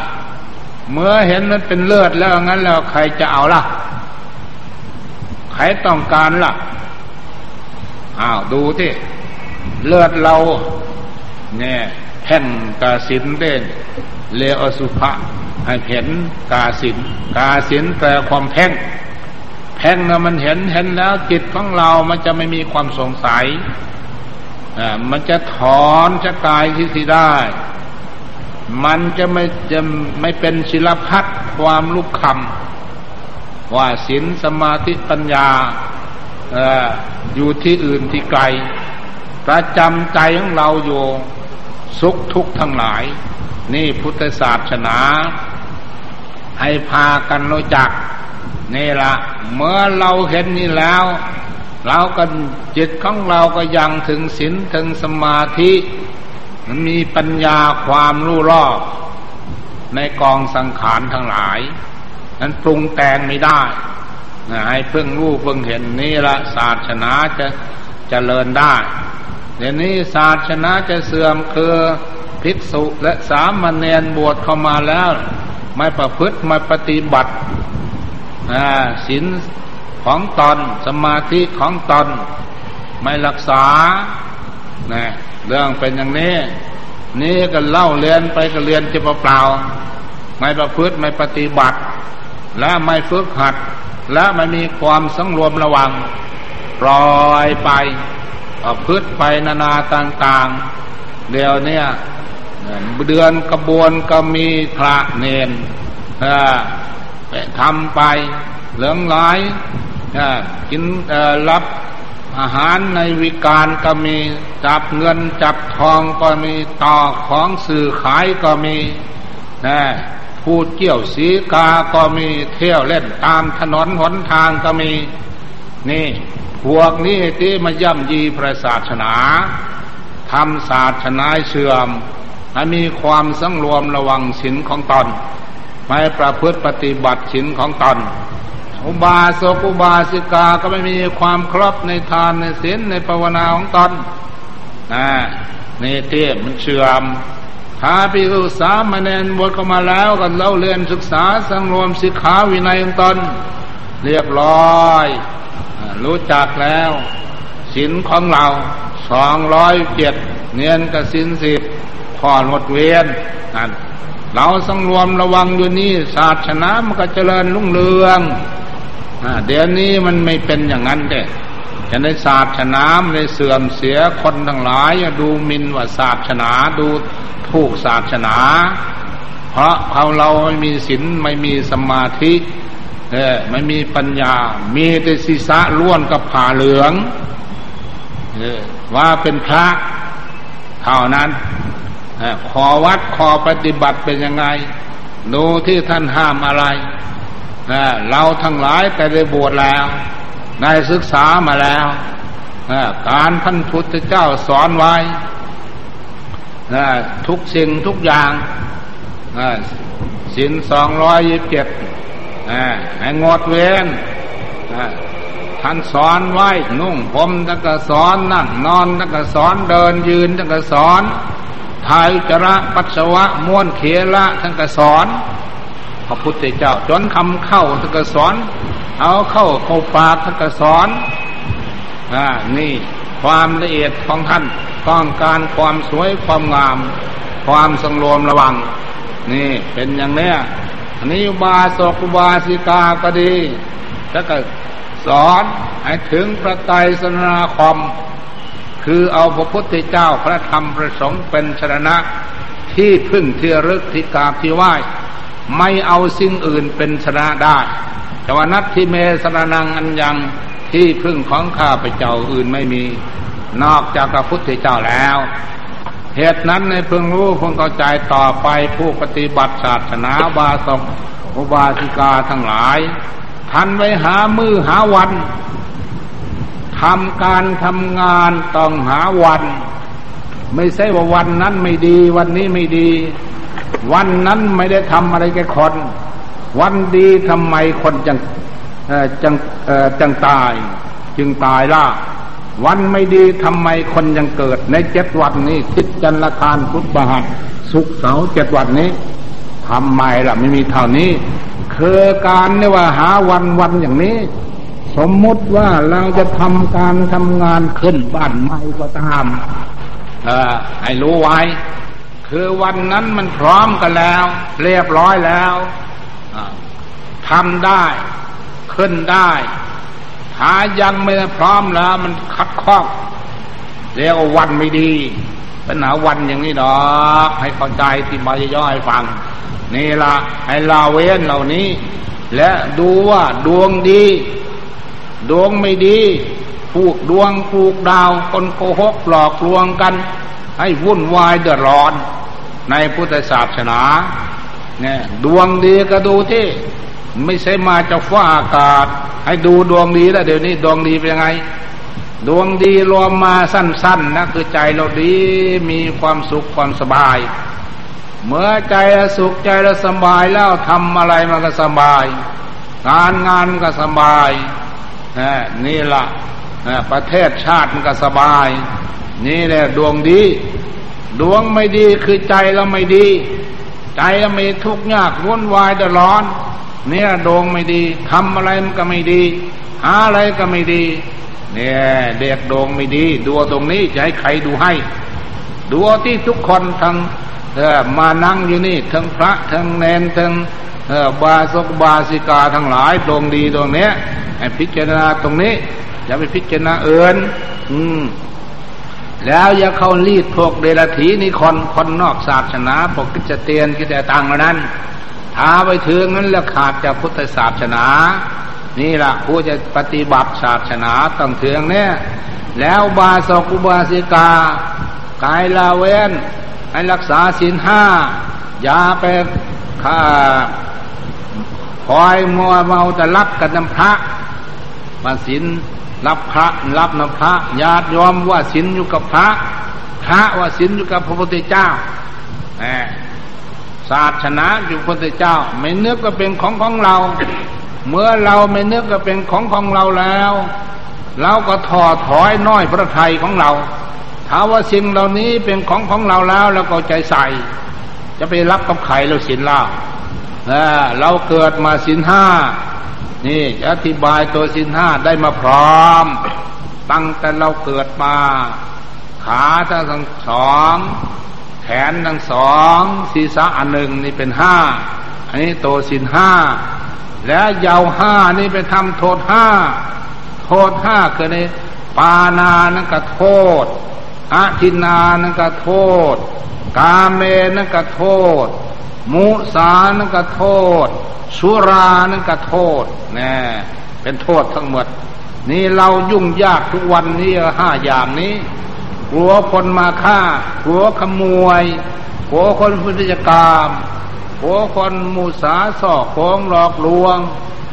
เมื่อเห็นมันเป็นเลือดแล้วงั้นแล้วใครจะเอาล่ะใครต้องการล่ะอ้าวดูที่เลือดเราเนี่ยแผ่นกาสินเด่นเลอสุภะให้เห็นกาสินกาสินแปลความแพ่งแพ่งนะมันเห็นเห็นแล้วจิตของเรามันจะไม่มีความสงสัยอ่ามันจะถอนจะกายที่สิได้มันจะไม่จะไม่เป็นศิลพัทความลุกคำว่าศีลสมาธิปัญญาเอ่ออยู่ที่อื่นที่ไกลประจำใจของเราอยู่สุขทุกข์ทั้งหลายนี่พุทธศาสนาให้พากันรู้จักนี่ละเมื่อเราเห็นนี่แล้วเราก็จิตของเราก็ยังถึงศีลถึงสมาธิมีปัญญาความรู้รอบในกองสังขารทั้งหลายนั้นปรุงแต่งไม่ได้ให้เพิ่งรู้เพิ่งเห็นนี่ละศาสนาจะเจริญได้เดี๋ยวนี้ศาสนาจะเสื่อมคือภิกษุและสามเณรบวชเข้ามาแล้วไม่ประพฤติไม่ปฏิบัติศีลของตนสมาธิของตนไม่รักษานะเรื่องเป็นอย่างนี้นี่ก็เล่าเรียนไปก็เรียนจะเปล่าๆไม่ประพฤติไม่ปฏิบัติและไม่ฝึกหัดและไม่มีความสังรวมระวังปล่อยไปประพฤติไปนานาต่างๆเดี๋ยวเนี่ยเดือนกระบวนก็มีพระเนรทำไปเหลืองร้ายกินรับอาหารในวิการก็มีจับเงินจับทองก็มีต่อของสื่อขายก็มีพูดเกี่ยวสีกาก็มีเที่ยวเล่นตามถนนหนทางก็มีนี่พวกนี้ที่มาย่ำยีพระศาสนาทำศาสนาเสื่อมและมีความสังรวมระวังศีลของตน ไปประพฤติปฏิบัติศีลของตนอุบาสกอุบาสิกาก็ไม่มีความครอบในทานในศีลในภาวนาของตนนะนี่เที่มันเสื่อมพาภิกษุสามเณรบวชเข้ามาแล้วก็เล่าเรียนศึกษาสังรวมสิกขาวินัยของตนเรียบร้อยรู้จักแล้วศีลของเราสองร้อยเจ็ดเนียนกับศีลสิบข้อหมดเวียนนั่นเราสังรวมระวังอยู่นี่ศาสนามันก็เจริญรุ่งเรืองเดี๋ยวนี้มันไม่เป็นอย่างนั้นเด้จะในศาสนาในเสื่อมเสียคนทั้งหลายดูหมิ่นว่าศาสนาดูถูกศาสนาเพราะเขาเราไม่มีศีลไม่มีสมาธิเออไม่มีปัญญามีแต่ศีรษะล้วนกับผ้าเหลืองเออว่าเป็นพระเท่านั้นเออขอวัดขอปฏิบัติเป็นยังไงดูที่ท่านห้ามอะไรเออเราทั้งหลายแต่ได้บวชแล้วได้ศึกษามาแล้วการท่านพุทธเจ้าสอนไว้ทุกสิ่งทุกอย่างศีลสองร้อยยี่สิบเจ็ดให้งดเว้นท่านสอนไว้นุ่งผมท่านก็สอนนั่งนอนท่านก็สอนเดินยืนท่านก็สอนถ่ายอุจจาระปัสสาวะม้วนเขละท่านก็สอนพระพุทธเจ้าจนคำเข้าท่านก็สอนเอาเข้าเข้าปากท่านก็สอนอ่านี่ความละเอียดของท่านต้องการความสวยความงามความสังรวมระวังนี่เป็นอย่างเนี้ยอันนี้อุบาสกอุบาสิกาก็ดีแล้วก็สอนให้ถึงพระไตรสรณคมคือเอาพระพุทธเจ้าพระธรรมพระสงฆ์เป็นชรณะที่พึ่งที่ระลึกที่กราบที่ไหว้ไม่เอาสิ่งอื่นเป็นชนะได้แต่ว่านัตถิเมสรณังอัญญังที่พึ่งของข้าพเจ้าอื่นไม่มีนอกจากพระพุทธเจ้าแล้วเหตุนั้นในพึงรู้พึงเข้าใจต่อไปผู้ปฏิบัติศาสนาอุบาสกอุบาสิกาทั้งหลายทันไว้หามือหาวันทำการทำงานต้องหาวันไม่ใช่ว่าวันนั้นไม่ดีวันนี้ไม่ดีวันนั้นไม่ได้ทำอะไรแก่คนวันดีทำไมคนจังจังจังตายจึงตายล่ะวันไม่ดีทำไมคนยังเกิดในเจ็ดวันนี้ทิศจันทร์คารพุธพฤหัสศุกร์เสาร์เจ็ดวันนี้ทำไมล่ะไม่มีเท่านี้คือการเนี่ยว่าหาวันวันอย่างนี้สมมติว่าเราจะทำการทำงานขึ้นบ้านใหม่ก็ตามเอ่อให้รู้ไว้คือวันนั้นมันพร้อมกันแล้วเรียบร้อยแล้วทำได้ขึ้นได้หายังไม่พร้อมแล้วมันขัดข้องเรียกว่าวันไม่ดีปัญหาวันอย่างนี้ดอกให้เข้าใจที่มาย่อยๆฟังนี่ละให้ละเว้นเหล่านี้และดูว่าดวงดีดวงไม่ดีผูกดวงผูกดาวคนโกหกหลอกลวงกันให้วุ่นวายเดือดร้อนในพุทธศาสนาเนี่ยดวงดีก็ดูที่ไม่ใช่มาจากฟ้าอากาศให้ดูดวงดีแล้วเดี๋ยวนี้ดวงดีเป็นยังไงดวงดีรวมมาสั้นๆนะคือใจเราดีมีความสุขความสบายเมื่อใจเราสุขใจเราสบายแล้วทำอะไรมันก็สบายการงานก็สบายนี่ล่ะประเทศชาติมันก็สบายนี่แหละดวงดีดวงไม่ดีคือใจเราไม่ดีใจเรามีทุกข์ยากวุ่นวายเดือดร้อนเนี่ยดวงไม่ดีทำอะไรมันก็ไม่ดีหาอะไรก็ไม่ดีเนี่ยเด็กดวงไม่ดีดูตรงนี้จะให้ใครดูให้ดูที่ทุกคนทั้งมานั่งอยู่นี่ทั้งพระทั้งเนรทั้งบาสกบาสิกาทั้งหลายดวงดีดวงเนี้ยให้พิจารณาตรงนี้อย่าไปพิจารณาเอิญอืมแล้วอย่าเข้ารีดพวกเดรัจฉีนี่คนคนนอกศาสนาพวกกิจเตียนกิจแต่ต่างเหล่านั้นถ้าไปถึงนั้นแล้วขาดจากพุทธศาสนานี่ล่ะผู้จะปฏิบัติศาสนาต้องถึงเนี่ยแล้วบาสกุบาสิกากายละเว้นให้รักษาศีลห้าอย่าไปฆ่าคอยมัวเมาแต่รับกับน้ำพระมาศีลรับพระรับน้ำพระญาติโยมว่าศีลอยู่กับพระพระว่าศีลอยู่กับพระพุทธเจ้า ศาสนาอยู่พระพุทธเจ้าไม่นึกก็เป็นของของเราเมื่อเราไม่นึกก็เป็นของของเราแล้วเราก็ถอดถอยน้อยพระทัยของเราถ้าว่าสิ่งเหล่านี้เป็นของของเราแล้วเราก็ใจใส่จะไปรับกับใครเราศีลล่ะเราเกิดมาศีลห้านี่จะอธิบายตัวศีลห้าได้มาพร้อมตั้งแต่เราเกิดมาขาทั้งสองแขนทั้งสองศีรษะอันหนึ่งนี่เป็นห้าอันนี้ตัวศีลห้าแล้วยาวห้านี่ไปทำโทษห้าโทษห้าคือในปานานั่นก็โทษอาทินานั่นก็โทษกาเมนั่นก็โทษมุสานั่นก็โทษสุรานั่นก็โทษนี่เป็นโทษทั้งหมดนี่เรายุ่งยากทุกวันนี้ห้าอย่างนี้กลัวคนมาฆ่ากลัวขโมยกลัวคนพฤติกรรมกลัวคนมุสาส่อโกงหลอกลวง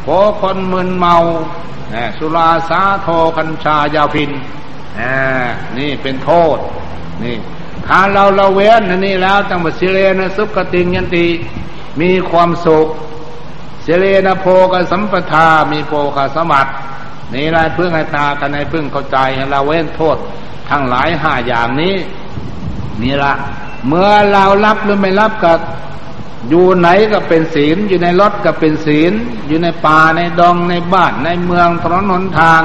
กลัวคนมึนเมาสุราสาโทกัญชายาพินนี่เป็นโทษนี่ถ้าเราละเว้นนี่แล้วตั้งแต่สิเรนะสุขติยันติมีความสุขสิเรนะโภคสัมปทามีโภคสมบัตินี่ได้เพื่อให้ตากันให้เพื่อเข้าใจเราเว้นโทษทั้งหลายห้าอย่างนี้นี่ละเมื่อเรารับหรือไม่รับก็อยู่ไหนก็เป็นศีลอยู่ในรถก็เป็นศีลอยู่ในป่าในดงในบ้านในเมืองถนนหนทาง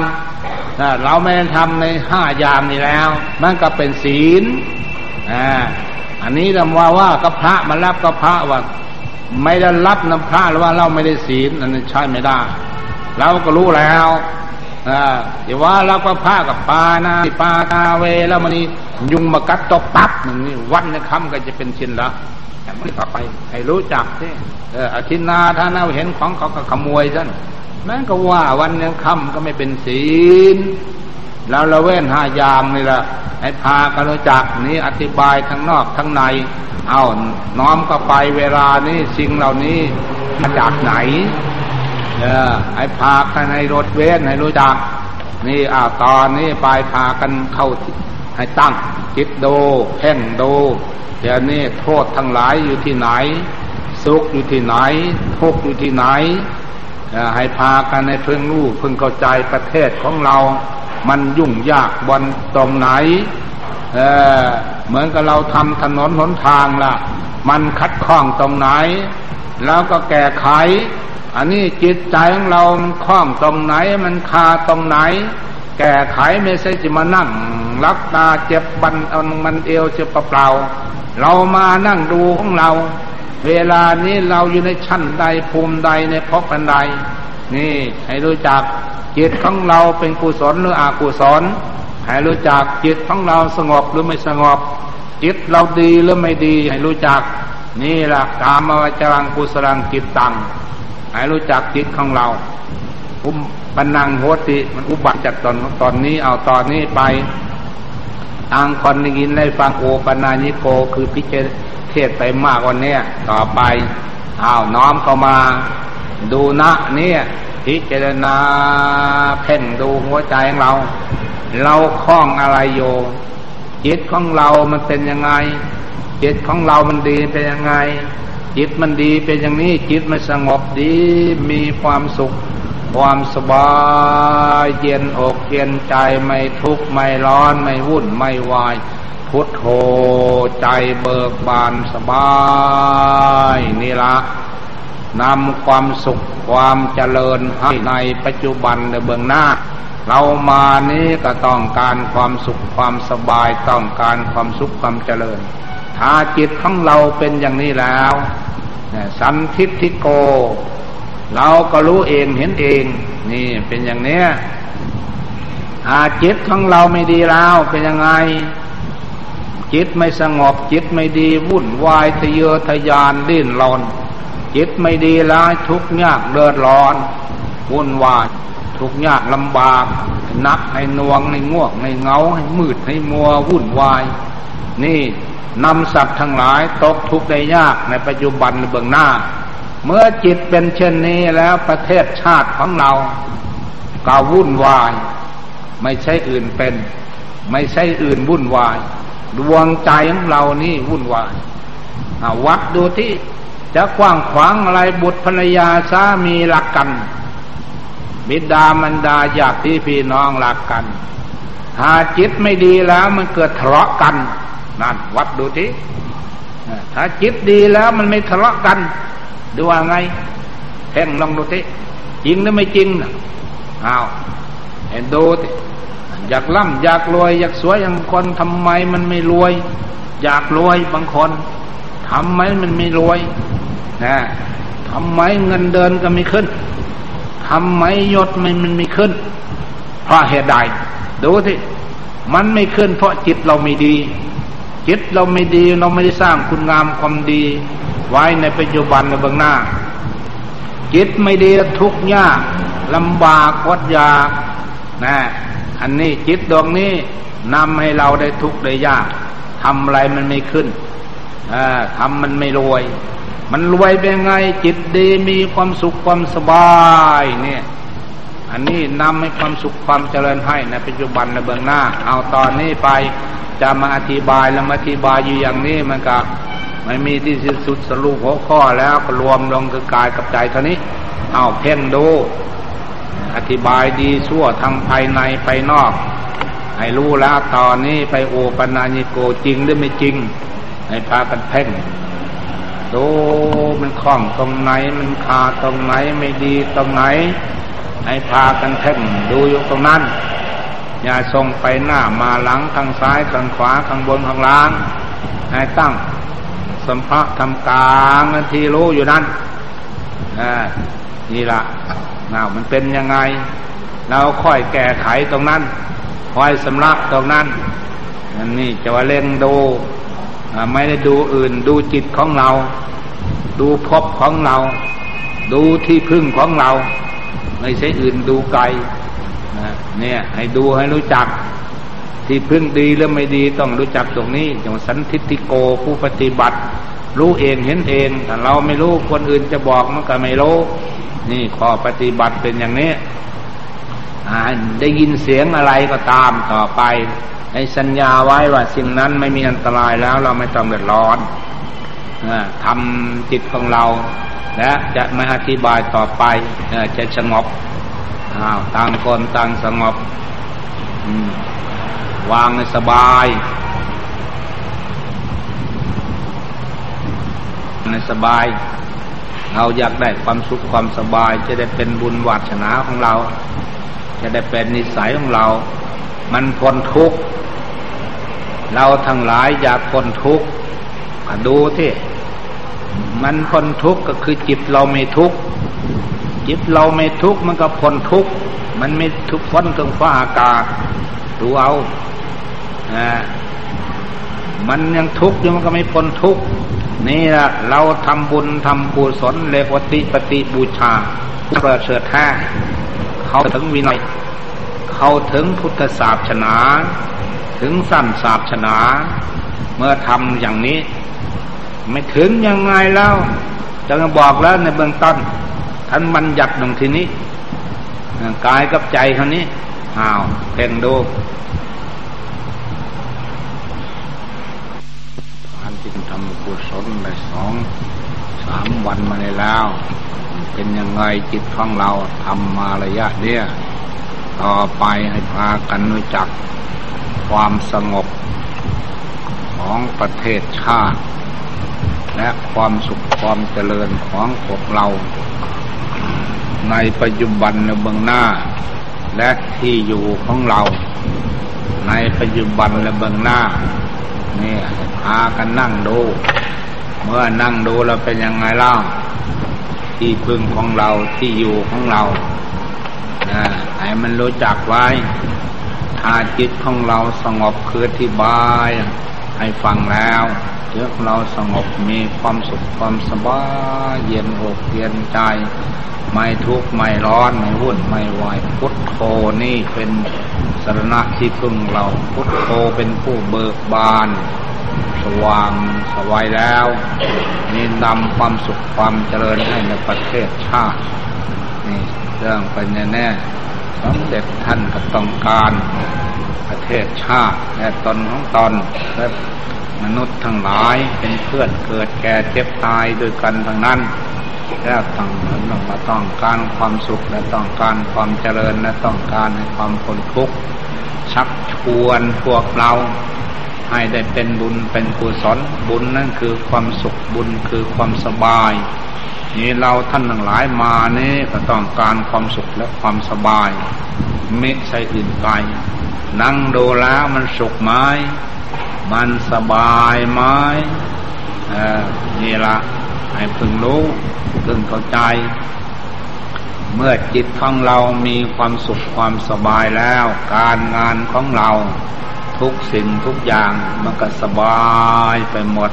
ถ้าเราไม่ได้ทำในห้ายามนี้แล้วมันก็เป็นศีลอ่าอันนี้เราว่าว่ากับพระมารับกับพระว่าไม่ได้รับน้ำพระหรือว่าเราไม่ได้ศีลอันนี้ใช่ไม่ได้เราก็รู้แล้วอ่าอย่าว่าเราก็พระกับปานาปาตาเวแล้วมันนี่ยุงมากัดตกปั๊บหนึ่งนี่วันนี้ค่ำก็จะเป็นศีลแล้วไม่ต่อไปให้รู้จักที่อาทินาถ้าเราเห็นของเขาก็ขโมยซะนั่นก็ว่าวันยังค่ำก็ไม่เป็นศีลแล้วเราเว้นห้ายามนี่ละให้พากันรู้จักนี้อธิบายทั้งนอกทั้งในเอาน้อมก็ไปเวลานี้สิ่งเหล่านี้มาจากไหนเออให้พากันให้รถเว้นให้รู้จักนี่อ่าตอนนี้ไปพากันเข้าให้ตั้งจิตดูเพ่งดูเดี๋ยวนี้โทษทั้งหลายอยู่ที่ไหนสุขอยู่ที่ไหนทุกข์อยู่ที่ไหนให้พากันให้เพิ่งรู้เพิ่งเข้าใจประเทศของเรามันยุ่งยากบนตรงไหน เ, เหมือนกับเราทำถนนหนทางล่ะมันขัดข้องตรงไหนแล้วก็แก้ไขอันนี้จิตใจของเรามันข้องตรงไหนมันคาตรงไหนแก้ไขไม่ใช่จะมานั่งลักตาเจ็บบันมันเอวเจ็บเปล่าเรามานั่งดูของเราเวลานี้เราอยู่ในชั้นใดภูมิใดในภพอันใดนี่ให้รู้จักจิตของเราเป็นกุศลหรืออกุศลให้รู้จักจิตของเราสงบหรือไม่สงบจิตเราดีหรือไม่ดีให้รู้จักนี่ล่ะกามวจรังกุศลังจิตตังให้รู้จักจิตของเราอุปนังโหติมันอุบัติจัดตอนตอนนี้เอาตอนนี้ไปอังคอนได้ยินได้ฟังโอปนานิโกคือพิเศษเทศไปมากวันนี้ต่อไปอ้าวน้อมเข้ามาดูนะเนี่ยพิจารณาเพ่งดูหัวใจของเราเราคล้องอะไรอยู่จิตของเรามันเป็นยังไงจิตของเรามันดีเป็นยังไงจิตมันดีเป็นอย่างนี้จิตมันสงบดีมีความสุขความสบายเย็นอกเย็นใจไม่ทุกข์ไม่ร้อนไม่วุ่นไม่วายพุทโธใจเบิกบานสบายนี่ละนำความสุขความเจริญให้ในปัจจุบันในเบื้องหน้าเรามานี้ก็ต้องการความสุขความสบายต้องการความสุขความเจริญถ้าจิตของเราเป็นอย่างนี้แล้วสันทิฏฐิโกเราก็รู้เองเห็นเองนี่เป็นอย่างนี้ถ้าจิตของเราไม่ดีแล้วเป็นยังไงจิตไม่สงบจิตไม่ดีวุ่นวายทะเยอทะยานดิ้นรนจิตไม่ดีร้ายทุกข์ยากเดือดร้อนวุ่นวายทุกข์ยากลำบากนักให้นวงให้ง่วงให้เงาให้มืดให้มัววุ่นวายนี่นำสัตว์ทั้งหลายตกทุกข์ได้ยากในปัจจุบันเบื้องหน้าเมื่อจิตเป็นเช่นนี้แล้วประเทศชาติของเราก็วุ่นวายไม่ใช่อื่นเป็นไม่ใช่อื่นวุ่นวายดวงใจของเรานี่วุ่นวาย วัดดูที่จะกว้างขวางอะไรบุตรภรรยาสามีรักกันบิดามารดาญาติพี่น้องรักกันหาจิตไม่ดีแล้วมันเกิดทะเลาะกันนั่นวัดดูที่ถ้าจิตดีแล้วมันไม่ทะเลาะกันดูว่าไงแท่งลองดูที่จริงหรือไม่จริงนะอ้าวเห็นดูที่อยากร่ำอยากรวยอยากสวยอย่างคนทำไมมันไม่รวยอยากรวยบางคนทำไมมันไม่รวยนะทำไมเงินเดือนก็ไม่ขึ้นทำไมยศมันมันไม่ขึ้นเพราะเหตุใดดูสิมันไม่ขึ้นเพราะจิตเราไม่ดีจิตเราไม่ดีเราไม่ได้สร้างคุณงามความดีไว้ในปัจจุบันในเบื้องหน้าจิตไม่ดีทุกข์ยากลำบากอดอยากนะอันนี้จิตดวงนี้นำให้เราได้ทุกข์ได้ยากทำอะไรมันไม่ขึ้นทำมันไม่รวยมันรวยเป็นไงจิตดีมีความสุขความสบายเนี่ยอันนี้นำให้ความสุขความเจริญให้ในปัจจุบันในเบื้องหน้าเอาตอนนี้ไปจะมาอธิบายแล้วมาอธิบายอยู่อย่างนี้มันก็ไม่มีที่สิ้นสุดสรุปหัวข้อแล้วก็รวมลงคือกายกับใจเท่านี้เอาเพ่งดูอธิบายดีชั่วทั้งภายในภายนอกให้รู้แล้วตอนนี้ไปโอปนาญิโกจริงหรือไม่จริงให้พากันเพ่งดูมันคล่องตรงไหนมันขาดตรงไหนไม่ดีตรงไหนให้พากันเพ่งดูอยู่ตรงนั้นอย่าส่งไปหน้ามาหลังทางซ้ายทางขวาทางบนทางล่างให้ตั้งสัมภะทำกลางที่รู้อยู่นั้นนี่ละน่ามันเป็นยังไงเราค่อยแก้ไขตรงนั้นค่อยสำลักตรงนั้นนี่จะว่าเล่งดูไม่ได้ดูอื่นดูจิตของเราดูภพของเราดูที่พึ่งของเราไม่ใช่อื่นดูไกลเนี่ยให้ดูให้รู้จักที่พึ่งดีหรือไม่ดีต้องรู้จักตรงนี้อย่างสันทิฏฐิโกผู้ปฏิบัติรู้เองเห็นเองถ้าเราไม่รู้คนอื่นจะบอกมันก็ไม่รู้นี่ข้อปฏิบัติเป็นอย่างนี้ได้ยินเสียงอะไรก็ตามต่อไปให้สัญญาไว้ว่าสิ่งนั้นไม่มีอันตรายแล้วเราไม่ต้องเดือดร้อนทำจิตของเราและจะไม่อธิบายต่อไปจะสงบต่างคนต่างสงบวางให้สบายให้สบายเราอยากได้ความสุขความสบายจะได้เป็นบุญวาสนาของเราจะได้เป็นนิสัยของเรามันพ้นทุกข์เราทั้งหลายอยากพ้นทุกข์ดูที่มันพ้นทุกข์ก็คือจิตเราไม่ทุกข์จิตเราไม่ทุกข์มันก็พ้นทุกข์มันไม่ทุกข์พ้นเครื่องฟ้าอากาศดูเอาอ่ามันยังทุกข์อยู่มันก็ไม่พ้นทุกข์นี่ล่ะเราทำบุญทำกุศลเรียกว่าติปฏิบูชาผู้ประเสริฐแท้เขาถึงวินัยเขาถึงพุทธศาสนาถึงสัมศาสนาเมื่อทำอย่างนี้ไม่ถึงยังไงแล้วจะบอกแล้วในเบื้องต้นท่านบัญญัติตรงที่นี้กายกับใจเท่านี้อ้าวเพ่งดูการที่ทำกุศลในสองสามวันมาแล้วเป็นยังไงจิตของเราทำมาระยะเนี้ยต่อไปให้พากันรู้จักความสงบของประเทศชาติและความสุขความเจริญของพวกเราในปัจจุบันในเบื้องหน้าและที่อยู่ของเราในปัจจุบันและเบื้องหน้านี่พากันนั่งดูเมื่อนั่งดูเราเป็นยังไงเล่าที่พึ่งของเราที่อยู่ของเราให้มันรู้จักไว้ถ้าจิตของเราสงบคืออธิบายให้ฟังแล้วจิตเราสงบมีความสุขความสบายเย็นอกเย็นใจไม่ทุกข์ไม่ร้อนไม่วุ่นไม่วายพุทโธนี่เป็นสรณะที่พึ่งเราพุทโธเป็นผู้เบิกบานสว่างสวัยแล้วนี่นำความสุขความเจริญให้ในประเทศชาตินี่เรื่องไปแน่ๆสมเด็จท่านก็ต้องการประเทศชาติและตนของตนและ มนุษย์ทั้งหลายเป็นเพื่อนเกิดแก่เจ็บตายด้วยกันทั้งนั้นและต้องมาต้องการความสุขและต้องการความเจริญและต้องการในความพ้นทุกข์ชักชวนพวกเราให้ได้เป็นบุญเป็นกุศลบุญนั่นคือความสุขบุญคือความสบายนี่เราท่านทั้งหลายมานี่ก็ต้องการความสุขและความสบายไม่ใช่อื่นไกลนั่งดูแล้วมันสุขไหมมันสบายไหมเอ่อนี่ละให้พึงรู้พึงเข้าใจเมื่อจิตของเรามีความสุขความสบายแล้วการงานของเราทุกสิ่งทุกอย่างมันก็สบายไปหมด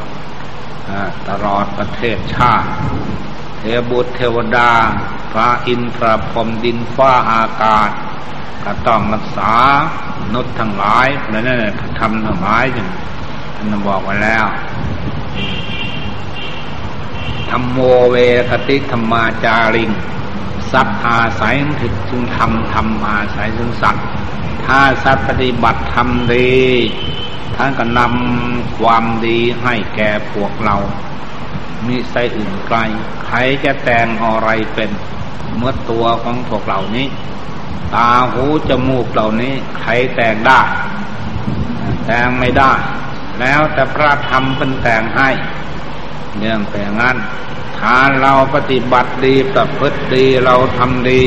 ตลอดประเทศชาติเทวบุตรเทวดาพระอินทร์พระพรหมดินฟ้าอากาศก็ต้องรักษามนุษย์ทั้งหลายและนั่นแหละธรรมทั้งหลายอย่างท่านบอกไว้แล้วธัมโมเวทติธัมมาจาริงสัตว์อาศัยถึงธรรมธรรมอาศัยถึงสัตว์ถ้าสัตว์ปฏิบัติธรรมดีท่านก็นำความดีให้แก่พวกเรามิใช่อื่นไกลใครจะแต่งอะไรเป็นเมื่อตัวของพวกเรานี้ตาหูจมูกเหล่านี้ใครแต่งได้แต่งไม่ได้แล้วแต่พระธรรมเป็นแต่งให้เรื่องแต่งนั้นถ้าเราปฏิบัติดีประพฤติดีเราทำดี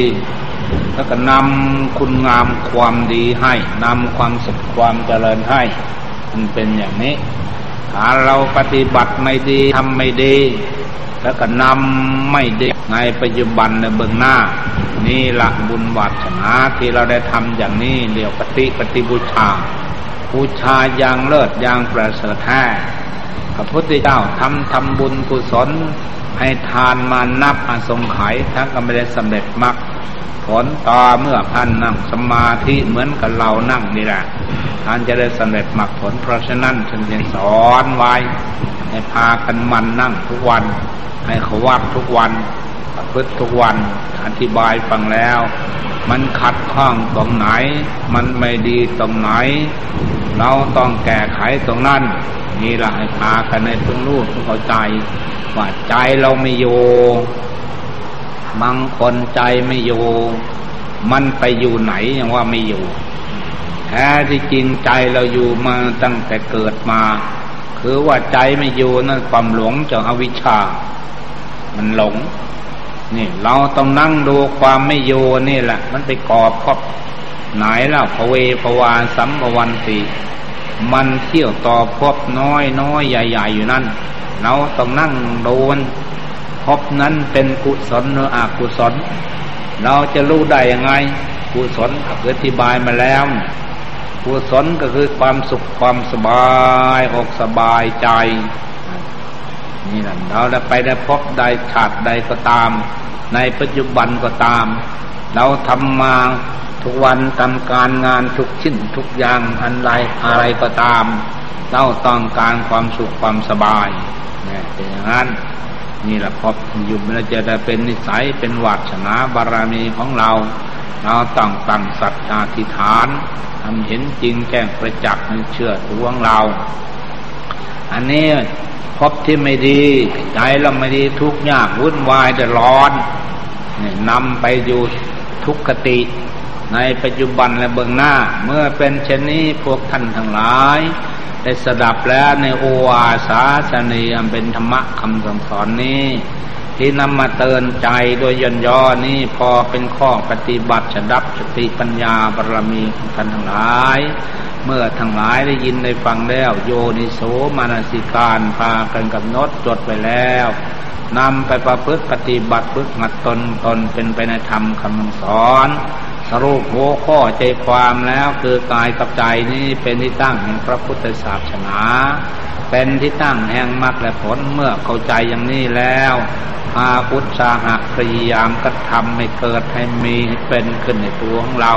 แล้วก็นำคุณงามความดีให้นำความสุขความเจริญให้มันเป็นอย่างนี้ถ้าเราปฏิบัติไม่ดีทำไม่ดีแล้วก็นำไม่ดีในปัจจุบันในเบื้องหน้านี่ละบุญวาสนาที่เราได้ทำอย่างนี้เรียกปฏิปฏิบูชาบูชาอย่างเลิศอย่างประเสริฐแท้พระพุทธเจ้าทำทำบุญกุศลให้ทานมานับอสงไขยทั้งก็ไม่ได้สำเร็จมรรคผลต่อเมื่อท่านนั่งสมาธิเหมือนกับเรานั่งนี่แหละท่านจะได้สำเร็จมรรคผลเพราะฉะนั้นท่านจึงสอนไว้ให้พากันมันนั่งทุกวันให้ขวับทุกวันประพฤติทุกวันอธิบายฟังแล้วมันขัดข้องตรงไหนมันไม่ดีตรงไหนเราต้องแก้ไขตรงนั้นนี่แหละให้พากันให้พึงรู้พึงเข้าใจว่าใจเราไม่อยู่บางคนใจไม่อยู่มันไปอยู่ไหนอย่างว่าไม่อยู่แท้ที่จริงใจเราอยู่มาตั้งแต่เกิดมาคือว่าใจไม่อยู่นั่นความหลงจากอวิชชามันหลงนี่เราต้องนั่งดูความไม่อยู่นี่แหละมันไปก่อครอบไหนแล้วภเวภวาสัมภวันติมันเที่ยวต่อพบน้อยน้อยใหญ่ๆอยู่นั่นเราต้องนั่งโดนพบนั้นเป็นกุศลหรืออกุศลเราจะรู้ได้ยังไงกุศลอธิบายมาแล้วกุศลก็คือความสุขความสบายอกสบายใจนี่แหละเราได้ไปได้พบได้ชาติใดก็ตามในปัจจุบันก็ตามเราทำมาทุกวันทำการงานทุกชิ้นทุกอย่างอันไรอะไรก็ตามเราต้องการความสุขความสบายนี่เป็นอย่างนั้นนี่แหละพบอยู่เราจะได้เป็นนิสัยเป็นวาสนาบารมีของเราเราต้องตั้งสัจจาธิฐานทำเห็นจริงแจ้งประจักษ์เชื่อถือของเราอันนี้พบที่ไม่ดีใจเราไม่ดีทุกข์ยากวุ่นวายเดือดร้อนนำไปอยู่ทุกขติในปัจจุบันและเบื้องหน้าเมื่อเป็นเช่นนี้พวกท่านทั้งหลายได้สดับแล้วในโอวาสาสนีอันเป็นธรรมะคำสั่งสอนนี้ที่นำมาเตือนใจโดยย่นย่อนี้พอเป็นข้อปฏิบัติจะดับสติปัญญาบารมีของท่านทั้งหลายเมื่อทั้งหลายได้ยินได้ฟังแล้วโยนิโสมนสิการพากันกำหนดจดไปแล้วนำไปประพฤติปฏิบัติฝึกหัดตนตนเป็นไปในธรรมคำสอนสรุปหัวข้อใจความแล้วคือกายกับใจนี้เป็นที่ตั้งแห่งพระพุทธศาสนาเป็นที่ตั้งแห่งมรรคและผลเมื่อเข้าใจอย่างนี้แล้วพาพุทธาหะพยายามกระทำให้เกิดให้มีให้เป็นขึ้นในตัวของเรา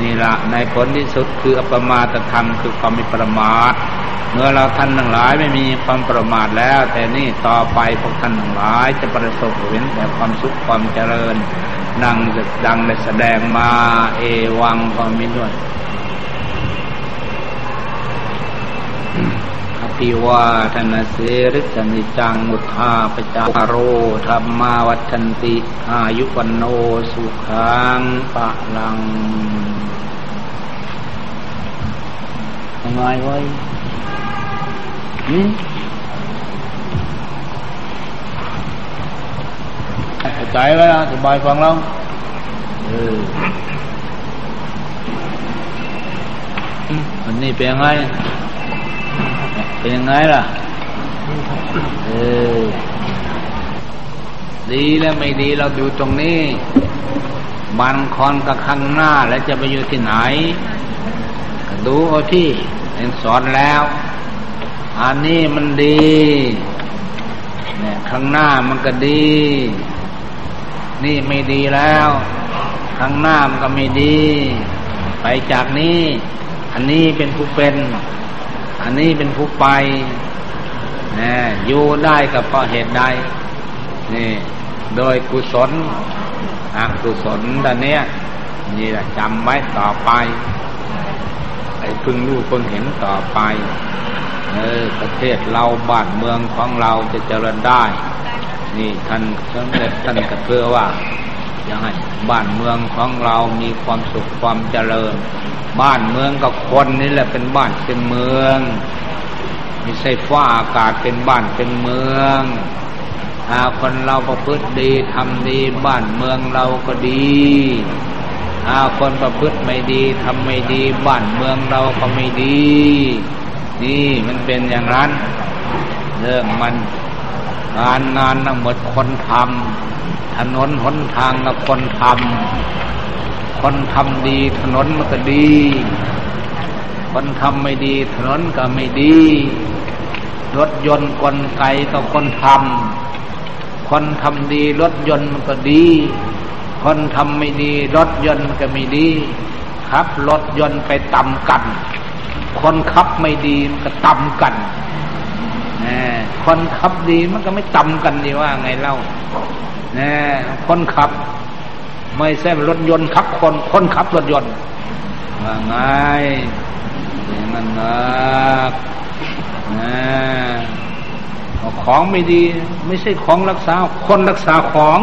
นี่ละในผลที่สุดคืออัปมาตธรรมคือความไม่ประมาทเมื่อเราท่านทั้งหลายไม่มีความประมาทแล้วแต่นี่ต่อไปพวกท่านทั้งหลายจะประสบผลแต่ความสุขความเจริญดังดังได้แสดงมาเอวังก็มีด้วย ภิวาทนาเสริสนิจังมุทธาปจาโรธัมมาวัฏันติอายุวันโนสุขังปะลังยังไงเว้ยนี่เข้าใจไหมล่ะสบายฟังแล้วเออวันนี้เป็นไงเป็นยังไงล่ะเออดีแล้วไม่ดีเราอยู่ตรงนี้บันคอนกับข้างหน้าแล้วจะไปอยู่ที่ไหนดูเอาที่เองสอนแล้วอันนี้มันดีเนี่ยข้างหน้ามันก็ดีนี่ไม่ดีแล้วข้างหน้ามันก็ไม่ดีไปจากนี้อันนี้เป็นผู้เป็นอันนี้เป็นผู้ไปเนี่ยอยู่ได้กับเพราะเหตุใดนี่โดยกุศลอกุศลตอนนี้นี่แหละจำไว้ต่อไปไอ้พึ่งรู้พึ่งเห็นต่อไปเออประเทศเราบ้านเมืองของเราจะเจริญได้นี่ท่านสมเด็จท่านก็เพื่อว่าอย่างไรบ้านเมืองของเรามีความสุขความเจริญบ้านเมืองกับคนนี่แหละเป็นบ้านเป็นเมืองไม่ใช่ฟ้าอากาศเป็นบ้านเป็นเมืองหากคนเราประพฤติดีทำดีบ้านเมืองเราก็ดีหากคนประพฤติไม่ดีทำไม่ดีบ้านเมืองเราก็ไม่ดีนี่มันเป็นอย่างนั้นเรื่องมันการงานทั้งหมดคนทำถนนหนทางกับคนทำคนทำดีถนนมันก็ดีคนทำไม่ดีถนนก็ไม่ดีรถยนต์กลไกกับคนทำคนทำดีรถยนต์มันก็ดีคนทำไม่ดีรถยนต์มันก็ไม่ดีขับรถยนต์ไปต่ำกันคนขับไม่ดีมันก็ต่ำกันคนขับดีมันก็ไม่ต่ำกันดีว่าไงเล่าคนขับไม่ใช่รถยนต์ขับคนคนขับรถยนต์ว่าไงมันนะของไม่ดีไม่ใช่ของรักษาคนรักษาของ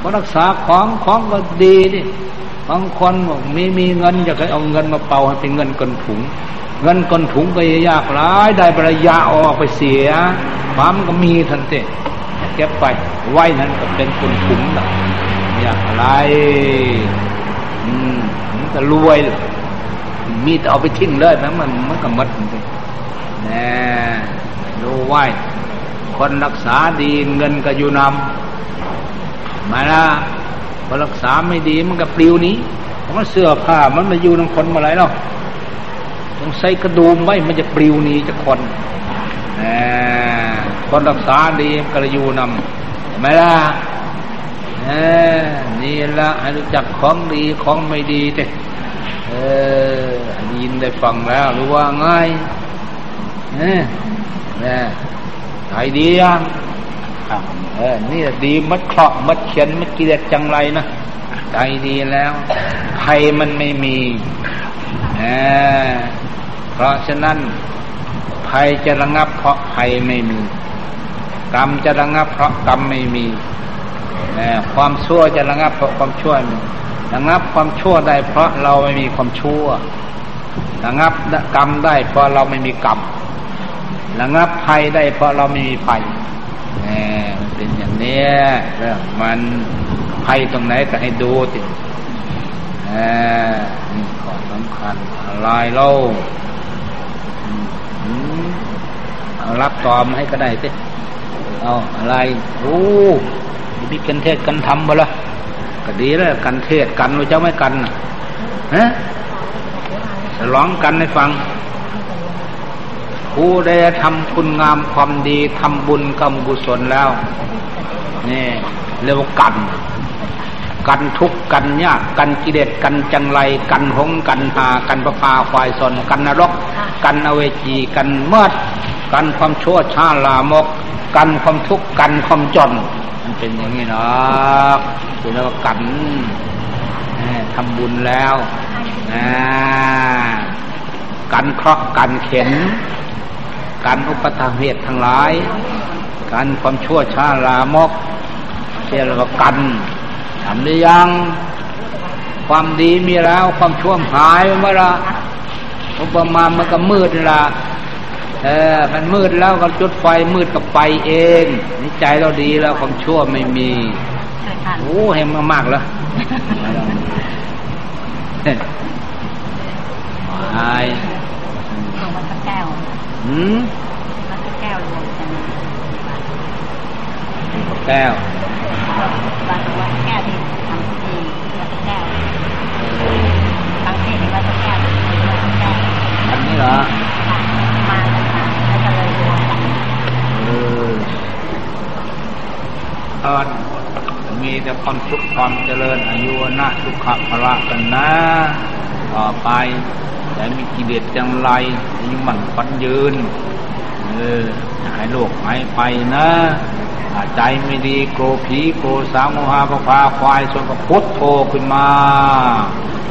คนรักษาของของก็ดีดิบางคนบอกมีมีเงินอยากให้เอาเงินมาเป่าให้เป็นเงินก้นถุงเงินก้นถุงก็ยากหลายได้ภรรยาออกไปเสียปั๊มก็มีทันทีเก็บไปไว้นั้นก็เป็นก้นถุงนะอยากอะไรอืมมันก็รวยมีแต่เอาไปทิ้งเลยนะมันมันก็หมดนี่ดูไว้คนรักษาดีเงินก็อยู่นำมาละพอรักษาไม่ดีมันก็ปลิวนี้เพราะเสื้อผ้ามันมาอยู่น้ำคนมาไรเนาะต้องใส่กระดุมไว้มันจะปลิวนี้จะคนคนรักษาดีมันก็อยู่นำเห็นไหมล่ะนี่ละให้รู้จักของดีของไม่ดีเด็กเออยินได้ฟังแล้วรู้ว่าง่ายเนี่ยเนี่ยใครดีอ่ะเออนี่ดีมัดเคราะห์มัดเขียนมัดกิเลสจังไรนะใจดีแล้วใครมันไม่มีเออเพราะฉะนั้นภัยจะระงับเพราะภัยไม่มีกรรมจะระงับเพราะกรรมไม่มีเออความชั่วจะระงับเพราะความชั่วมีระงับความชั่วได้เพราะเราไม่มีความชั่วระงับกรรมได้เพราะเราไม่มีกรรมระงับภัยได้เพราะเราไม่มีภัยเป็นอย่างนี้เรื่องมันภัยตรงไหนก็ให้ดูตินี่ข้อสำคัญอะไรเล่าเอารับตอมให้ก็ได้สิเอาอะไรโอ้มีกันเทศกันทำบ่ละก็ดีแล้วกันเทศกันรู้เจ้าไม่กันฮะจะร้องกันให้ฟังผู้ได้ทำคุณงามความดีทำบุญกรรมกุศลแล้วนี่เรียกว่ากันกันทุกข์กันยากกันกิเลสกันจังไรกันหงกันหากันประพาฝ่ายสนกันนรกกันอเวจีกันเมื่อกันความชั่วช้าลามกกันความทุกข์กันความจนมันเป็นอย่างนี้นะเป็นเรียกว่ากันทำบุญแล้วกันเคราะห์กันเข็น กันอุปทานเหตุทั้งหลายกันความชั่วช้าลามกเรียกว่ากันทำหรือยังความดีมีแล้วความชั่วหายเมื่อละอุปมามันก็มืดละเออมันมืดแล้วก็จุดไฟมืดก็ไปเองนี่ใจเราดีแล้วความชั่วไม่มีโอ้เห็นมากๆแล้วไอ้หลวงพ่อแก้วหืมหลวงพ่อแก้วหลวงพ่อแก้วบางวันแก้วที่ทำที่ดีหลวงพ่อแก้วบางทีหลวงพ่อแก้วหลวงพ่อแก้วอันนี้เหรอมาแล้วก็เลยดูเออตอนมีแต่ความสุขความเจริญอายุนะสุขภาระกันนะต่อไปแต่มีกิเลสจังไรยิ่งมันปันยืนเออหายโรคหายไปนะใจไม่ดีโกรธผีโกรธสามโมหะพภาควายชนกับพุทโธขึ้นมา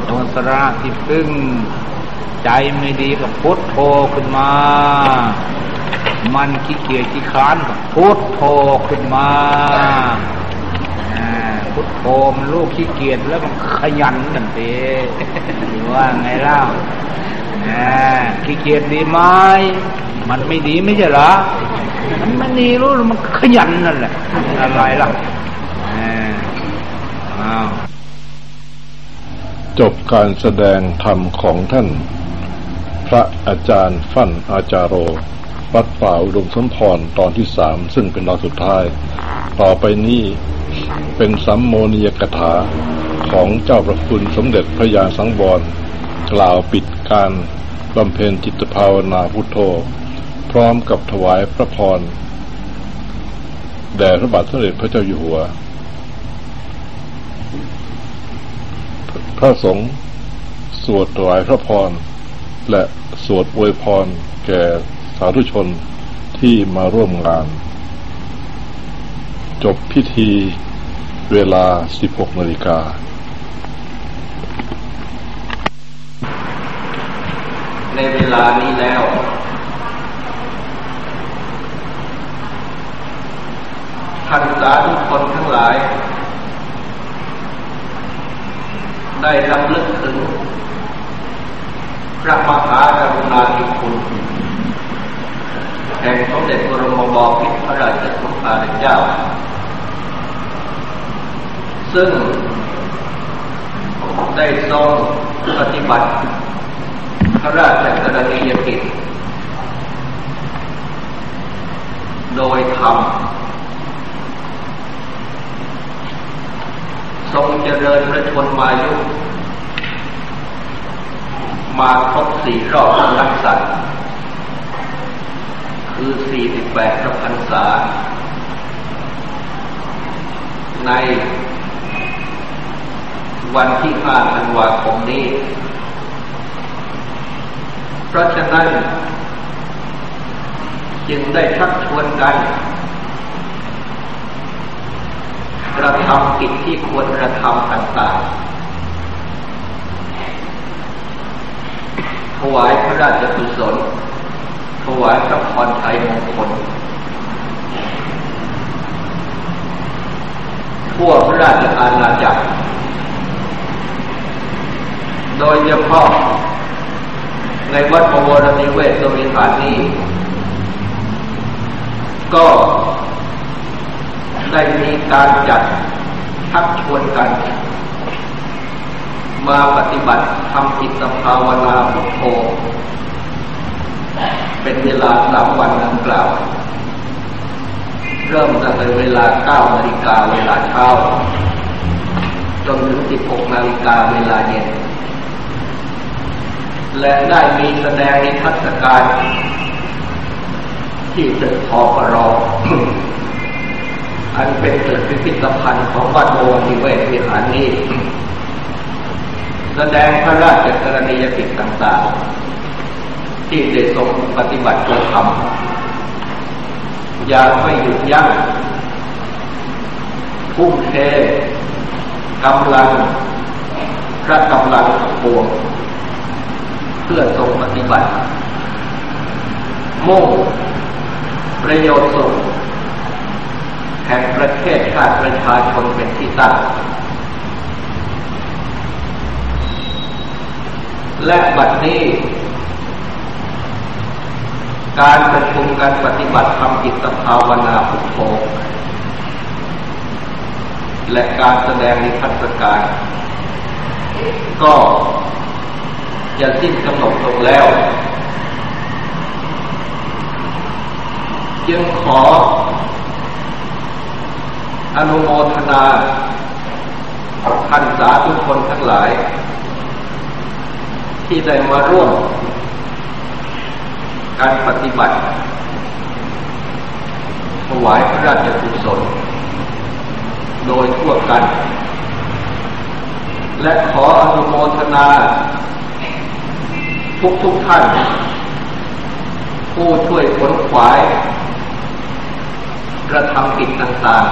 โดนสระที่พึ่งใจไม่ดีกับพุทโธขึ้นมามันขี้เกียจขี้คร้านกับพุทโธขึ้นมาพุทโธมันลูกขี้เกียจแล้วมันขยันกันเตะหรือว่าไงเล่าขี้เกียจดีไหมมันไม่ดีไม่ใช่เหรอมันไม่ดีรู้มันขยันนั่นแหละอะไรล่ะจบการแสดงธรรมของท่านพระอาจารย์ฟั่นอาจารโรวัดป่าอุดมสมพรตอนที่สามซึ่งเป็นตอนสุดท้ายต่อไปนี้เป็นสัมโมนียกถาของเจ้าพระคุณสมเด็จพระยาสังวรกล่าวปิดการบำเพ็ญจิตภาวนาพุทโธพร้อมกับถวายพระพรแด่พระบาทสมเด็จพระเจ้าอยู่หัวพระสงฆ์สวดถวายพระพรและสวดอวยพรแก่สาธุชนที่มาร่วมงานจบพิธีเวลา สิบหก นาฬิกาในเวลานี้แล้วท่านสาธุชนทั้งหลายได้รำลึกถึงพระมหากรุณาธิคุณแห่งสมเด็จพระบรมบพิตรพระราชสมภารเจ้าซึ่งได้ทรงปฏิบัติพระราชกรณียกิจโดยธรรมทรงเจริญพระชนมายุมาครบสี่รอบพรรษาคือสี่สิบแปดพระพรรษาในวันที่ห้าธันวาคมนี้เพราะฉะนั้นจึงได้ชักชวนกันกระทำกิจที่ควรกระทำต่างๆถวายพระราชกุศลถวายพระพรชัยมงคลทั่วพระราชอาณาจักรโดยเฉพาะในวัดบวรนิเวศวิหารนี้ก็ได้มีการจัดชักชวนกันมาปฏิบัติทำจิตภาวนาพุทโธเป็นเวลาสามวันดังกล่าวเริ่มตั้งแต่เวลาเก้านาฬิกาเวลาเช้าจนถึงสิบหกนาฬิกาเวลาเย็นและได้มีแสดงนิทรรศการที่ตึกพปร อันเป็นตึกพิพิธภัณฑ์ของวัดโอนิเวศวิหารนี้แสดงพระราชกรณียกิจต่างๆที่ได้ทรงปฏิบัติกระทำอย่างไม่หยุดยั้งทุ่มเทกำลังพระกำลังปวงเพื่อทรงปฏิบัติ มุ่งประโยชน์สุขแห่งประเทศชาติประชาชนเป็นที่ตั้งและบัดนี้การประชุมการปฏิบัติธรรมจิตภาวนาพุทโธและการแสดงนิพพานประการก็จะสิ้นกำหนดลงแล้วจึงขออนุโมทนาท่านสาธุชนทั้งหลายที่ได้มาร่วมการปฏิบัติถวายพระราชกุศลโดยทั่วกันและขออนุโมทนาทุกทุกท่านผู้ช่วยขนขวายกระทำกิจต่าง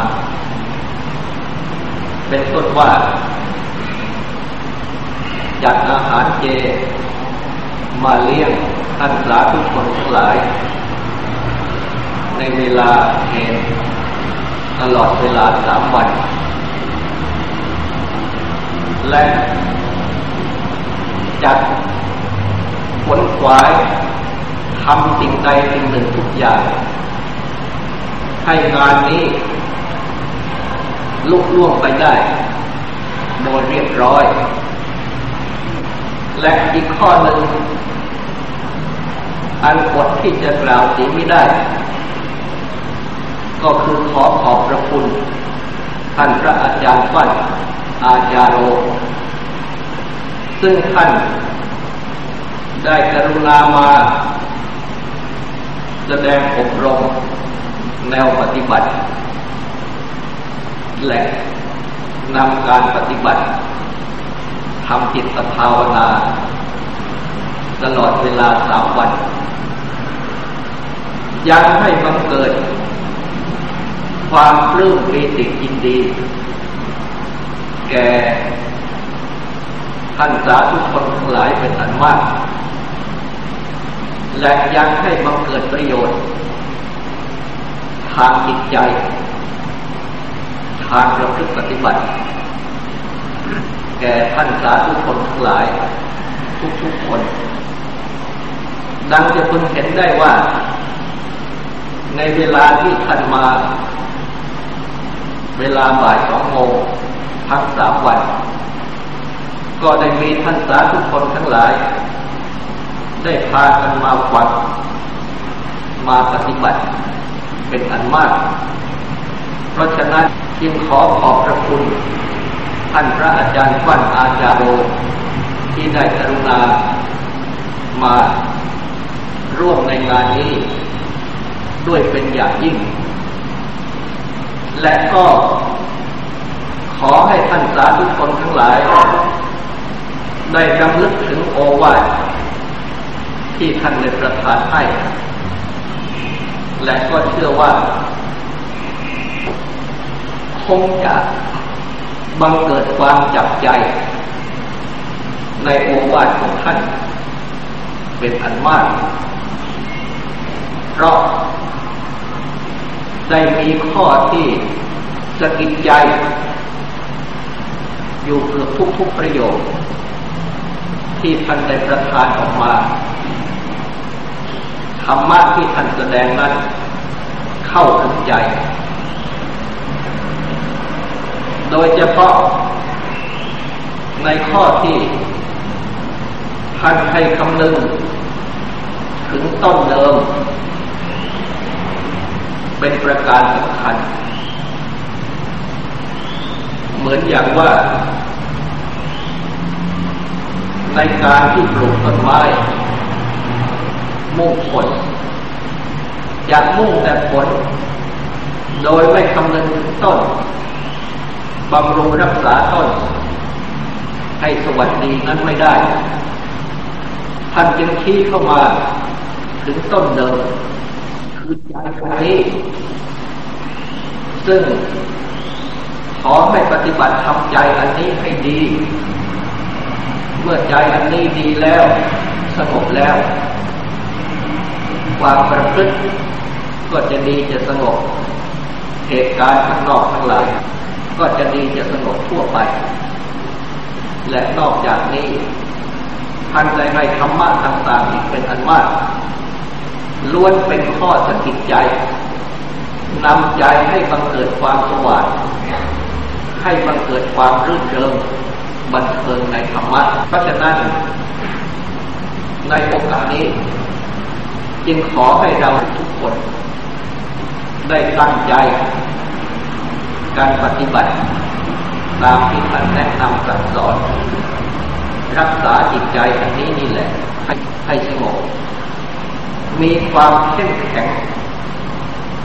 ๆเป็นต้นว่าจัดอาหารเจมาเลี้ยงท่านสาธุชนทั้งหลายในเวลาเย็นตลอดเวลาสามวันและจัดขนขวายทำสิ่งใดสิ่งหนึ่งทุกอย่างให้งานนี้ลุล่วงไปได้โดยเรียบร้อยและอีกข้อหนึ่งอันอดที่จะกล่าวถึงไม่ได้ก็คือขอขอบพระคุณท่านพระอาจารย์ฟั่นอาจารย์โรซึ่งท่านได้กรุณามาแสดงอบรมแนวปฏิบัติและนำการปฏิบัติทำจิตภาวนาตลอดเวลาสามวันยังให้บังเกิดความปลื้มปรีติยินดีแก่ท่านสาธุชนทั้งหลายเป็นอันมากและยังให้บังเกิดประโยชน์ทางจิตใจทางประพฤติปฏิบัติแก่ท่านสาธุชนทั้งหลายทุกๆคนดังจะคุณเห็นได้ว่าในเวลาที่ท่านมาเวลาบ่ายสองโมงทั้งสามวันก็ได้มีท่านสาธุชนทั้งหลายได้พากันมาฟังมาปฏิบัติเป็นอันมากเพราะฉะนั้นจึงขอขอบพระคุณท่านพระอาจารย์ฟั่นอาจารย์โรที่ได้กรุณามาร่วมในงานนี้ด้วยเป็นอย่างยิ่งและก็ขอให้ท่านสาธุชนทั้งหลายได้รำลึกถึงโอวาทที่ท่านได้ประทานให้และก็เชื่อว่าคงจะบังเกิดความจับใจในโอวาทของท่านเป็นอันมากเพราะได้มีข้อที่สะกิดใจอยู่เกือบทุกๆประโยคที่ท่านได้ประทานออกมาธรรมะที่ท่านแสดงนั้นเข้าถึงใจโดยเฉพาะในข้อที่ท่านให้คำนึงถึงต้นเดิมเป็นประการสำคัญเหมือนอย่างว่าในการที่ปลูกต้นไม้มุ่งผลอยากมุ่งแต่ผลโดยไม่คำนึงถึงต้นบำรุงรักษาต้นให้สวัสดีนั้นไม่ได้ท่านจึงชี้เข้ามาถึงต้นเดิมคือใจนี้ซึ่งขอให้ปฏิบัติทำใจอันนี้ให้ดีเมื่อใจอันนี้ดีแล้วสงบแล้ว ความประพฤติก็จะดีจะสงบเหตุการณ์ข้างนอกทั้งหลายก็จะดีจะสงบทั่วไปและนอกจากนี้ท่านได้ให้ธรรมะต่างๆอีกเป็นอันมากล้วนเป็นข้อสะกิดใจนำใจให้บังเกิดความสว่างให้บังเกิดความรื่นเริงบันเทิงในธรรมะเพราะฉะนั้นในโอกาสนี้จึงขอให้เราทุกคนได้ตั้งใจการปฏิบัติตามที่ท่านแนะนำสั่งสอนรักษาจิตใจอันนี้นี่แหละให้ให้สงบมีความเข้มแข็ง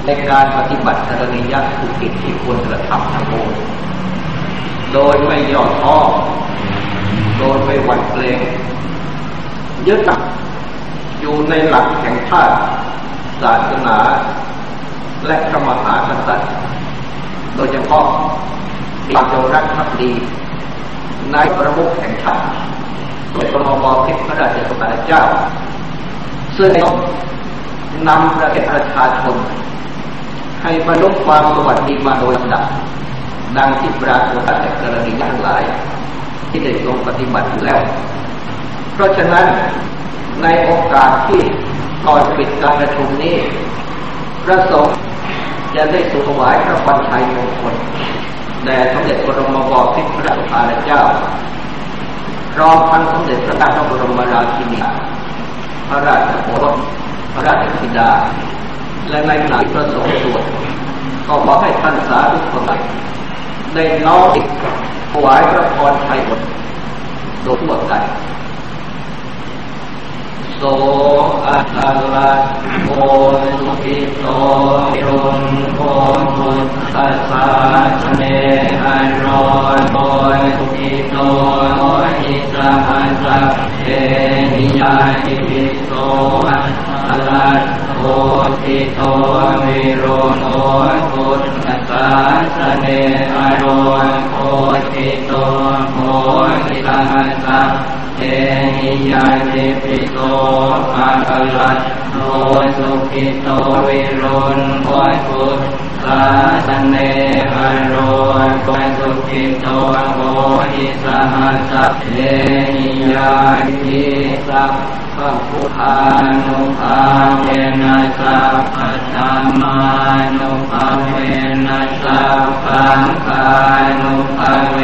ในการปฏิบัติกรณียกิจที่ควรกระทำทั้งปวงโดยไม่ย่อท้อโดยไม่หวั่นเกรงยึดหลักอยู่ในหลักแห่งชาติศาสนาและพระมหากษัตริย์โดยเฉพาะความจงรักภักดีนายประมุขแห่งชาติโดยพระบรมพิตรพระราชสมภารเจ้าซึ่งต้องนำประเทศประชาชนให้บรรลุความสวัสดิมาโดยลำดับดังที่ปรากฏในกรณีทั้งหลายที่ได้ทรงปฏิบัติอยู่แล้วเพราะฉะนั้นในโอกาสที่ก่อนปิดการประชุมนี้พระสงฆ์จะได้ถวายพระบัญชัยมงคลแด่สมเด็จพระบรมบพิตรพระราชสมภารเจ้าพร้อมทั้งสมเด็จพระนางบรมราชินีพระราชโอรสพระราชธิดาและในหลายประสงค์ส่วนก็ขอให้ท่านสาธุชนได้น้อมถวายพระพรชัยมงคลโดยทั่วกันโสอัตลัตโอสุขิโตยนโพพุทธัสสะเนหันโรโตสุขิโตโอหิตาหัสสะเทนิยานิพิโสอัตลัตโอสิโตมิโรโตพุทธัสสะเนหันโรโตสิโตโอหิตาหัสสะเทนิยานิพิโสอาตลัตโอสุขิโตวิรุณโอพุทธาสเนหะโรโอสุขิโตโอหิสหัสเทนิยานิสัพพะพุทธานุภาเวนะสัพพะธัมมานุภาเวนะสัพพะสังฆานุภาเว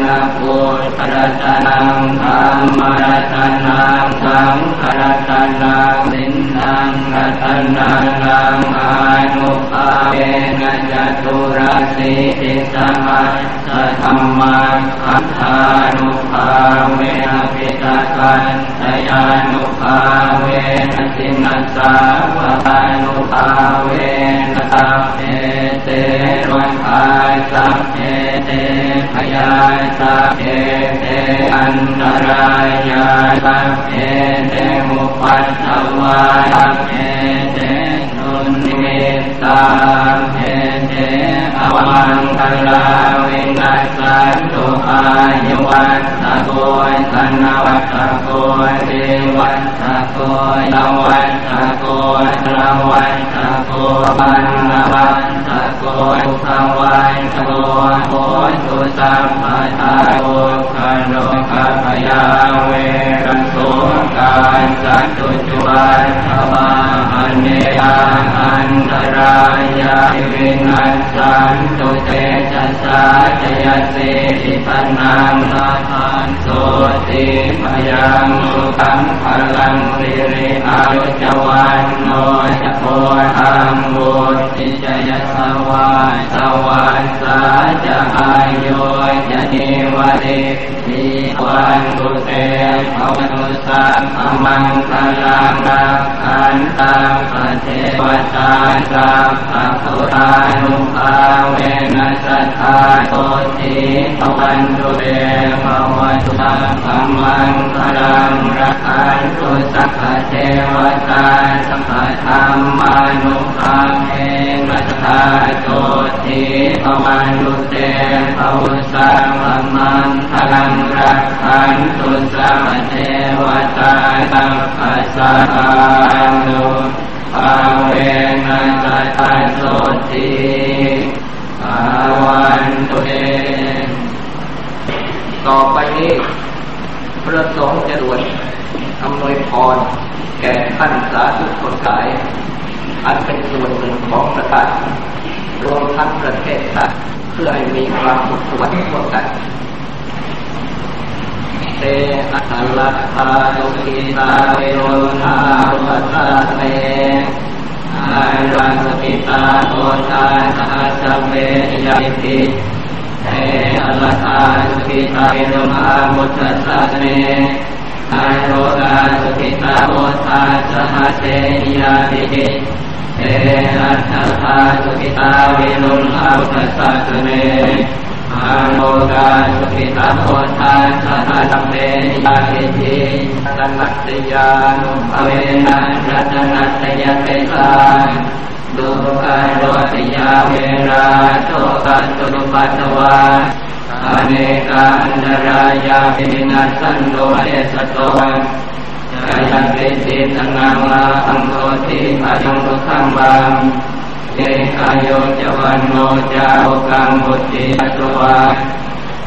นะพุทธรัตนังธัมมรัตนังสังฆรัตนังสินธังรัตนังธัมมานุภาเวนะจัตุราสีติสหัสสะธัมมาคันธานุภาเวนะปิตกัณฑยานุภาเวนะสินัสสะวะานุภาเวนะตัพเพเตรังคาสัพเพเตพยาสัพเพเตอันตรายาสัพเพเตมุปัสสวาสัพเพเตทุนิเมตตาสัพเพเตอวังคลาวินัสสันตุอายุวัตตะโกธนวัตตะโกเทวัตตะโกลาวัตตะโกลาวัตตะโกปันนวัตตะโกอุทวัตตะโกโหตุสัมปทาโกขันโลกะพยาเวรัสโสกาสันตุจุปัฏฐวาอเนยาอันตรายาวินัสสันตุเตจัสสะจยสิสิปนังลาภันโสติพยังสุขังพลังสิริอายุจวันโนจโพธัมโมติจยสวาสวัสสะจะอายุยะนิวะติสิวันตุเตภวตุสัมภมังคลังรักขันตังปะเทวตาสัพพะพุทธานุภาเวนะสัทธาโสติภวันตุเตภวตุสัมภมังคลังรักขันตุสัพพะเทวตาสัพพะธัมมานุภาเวนะสัทธาโสติภวันตุเตภวตุสัมภมังคลังรักขันตุสัพพะเทวตาสัพพะสังฆานุ อาเวนัสตัสโสติอาวันตุเตต่อไปนี้พระสงฆ์จะรวดอำนวยพรแก่ท่านสาธุชนหลายอันเป็นส่วนหนึ่งของประเทศรวมทั้งประเทศชาติเพื่อให้มีความสุขสวัสดิ์ร่วมกันเตอัตลักษาโลกิตาเวโรนาปัสสะเมอารันติตาโตตาอาจเมยาติเตอัตลักษาโลกิตาเวโรนาปัสสะเมอารันติตาโตตาอาจเมยาติเตอัตลักษาโลกิตาเวโรนาปัสสะเมอาโลกาสุขิตาโพธาสหธรรมเมยาเกจิตัณฑิยานุภเวนะรัตนัตยเตสาดุขาโรติยาเวราโชกัสสุปัตตวาอเนกาอันตรายาปินัสสันโดเอสโตกายันเตจิตังนาอังโตติอายุรุขังบังเจกายโยจวันโนจาโอกังบุติอัตวา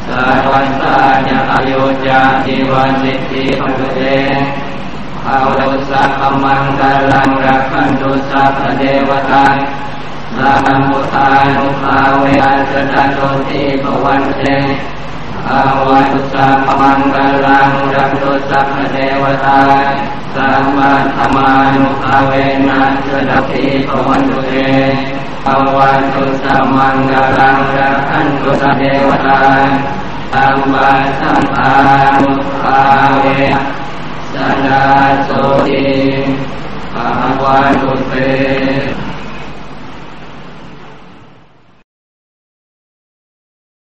สาวัสสะญาอโยจาจิวันสิทธิปัจเจภาวะสัพพมังคลังรักขันตุสัพพเทวตาสาหัมพุทธานุภาเวอัสสะโตติภวันเจภาวะสัพพมังคลังรักขันตุสัพพเทวตาสัมมาสัมมานุภาเวนะสดัพพิภวันตุเตภวันตุสัมมังกรังรักขันตุสัพเทวตาสัมมาสัมมานุภาเวสดาโสติภวันตุเต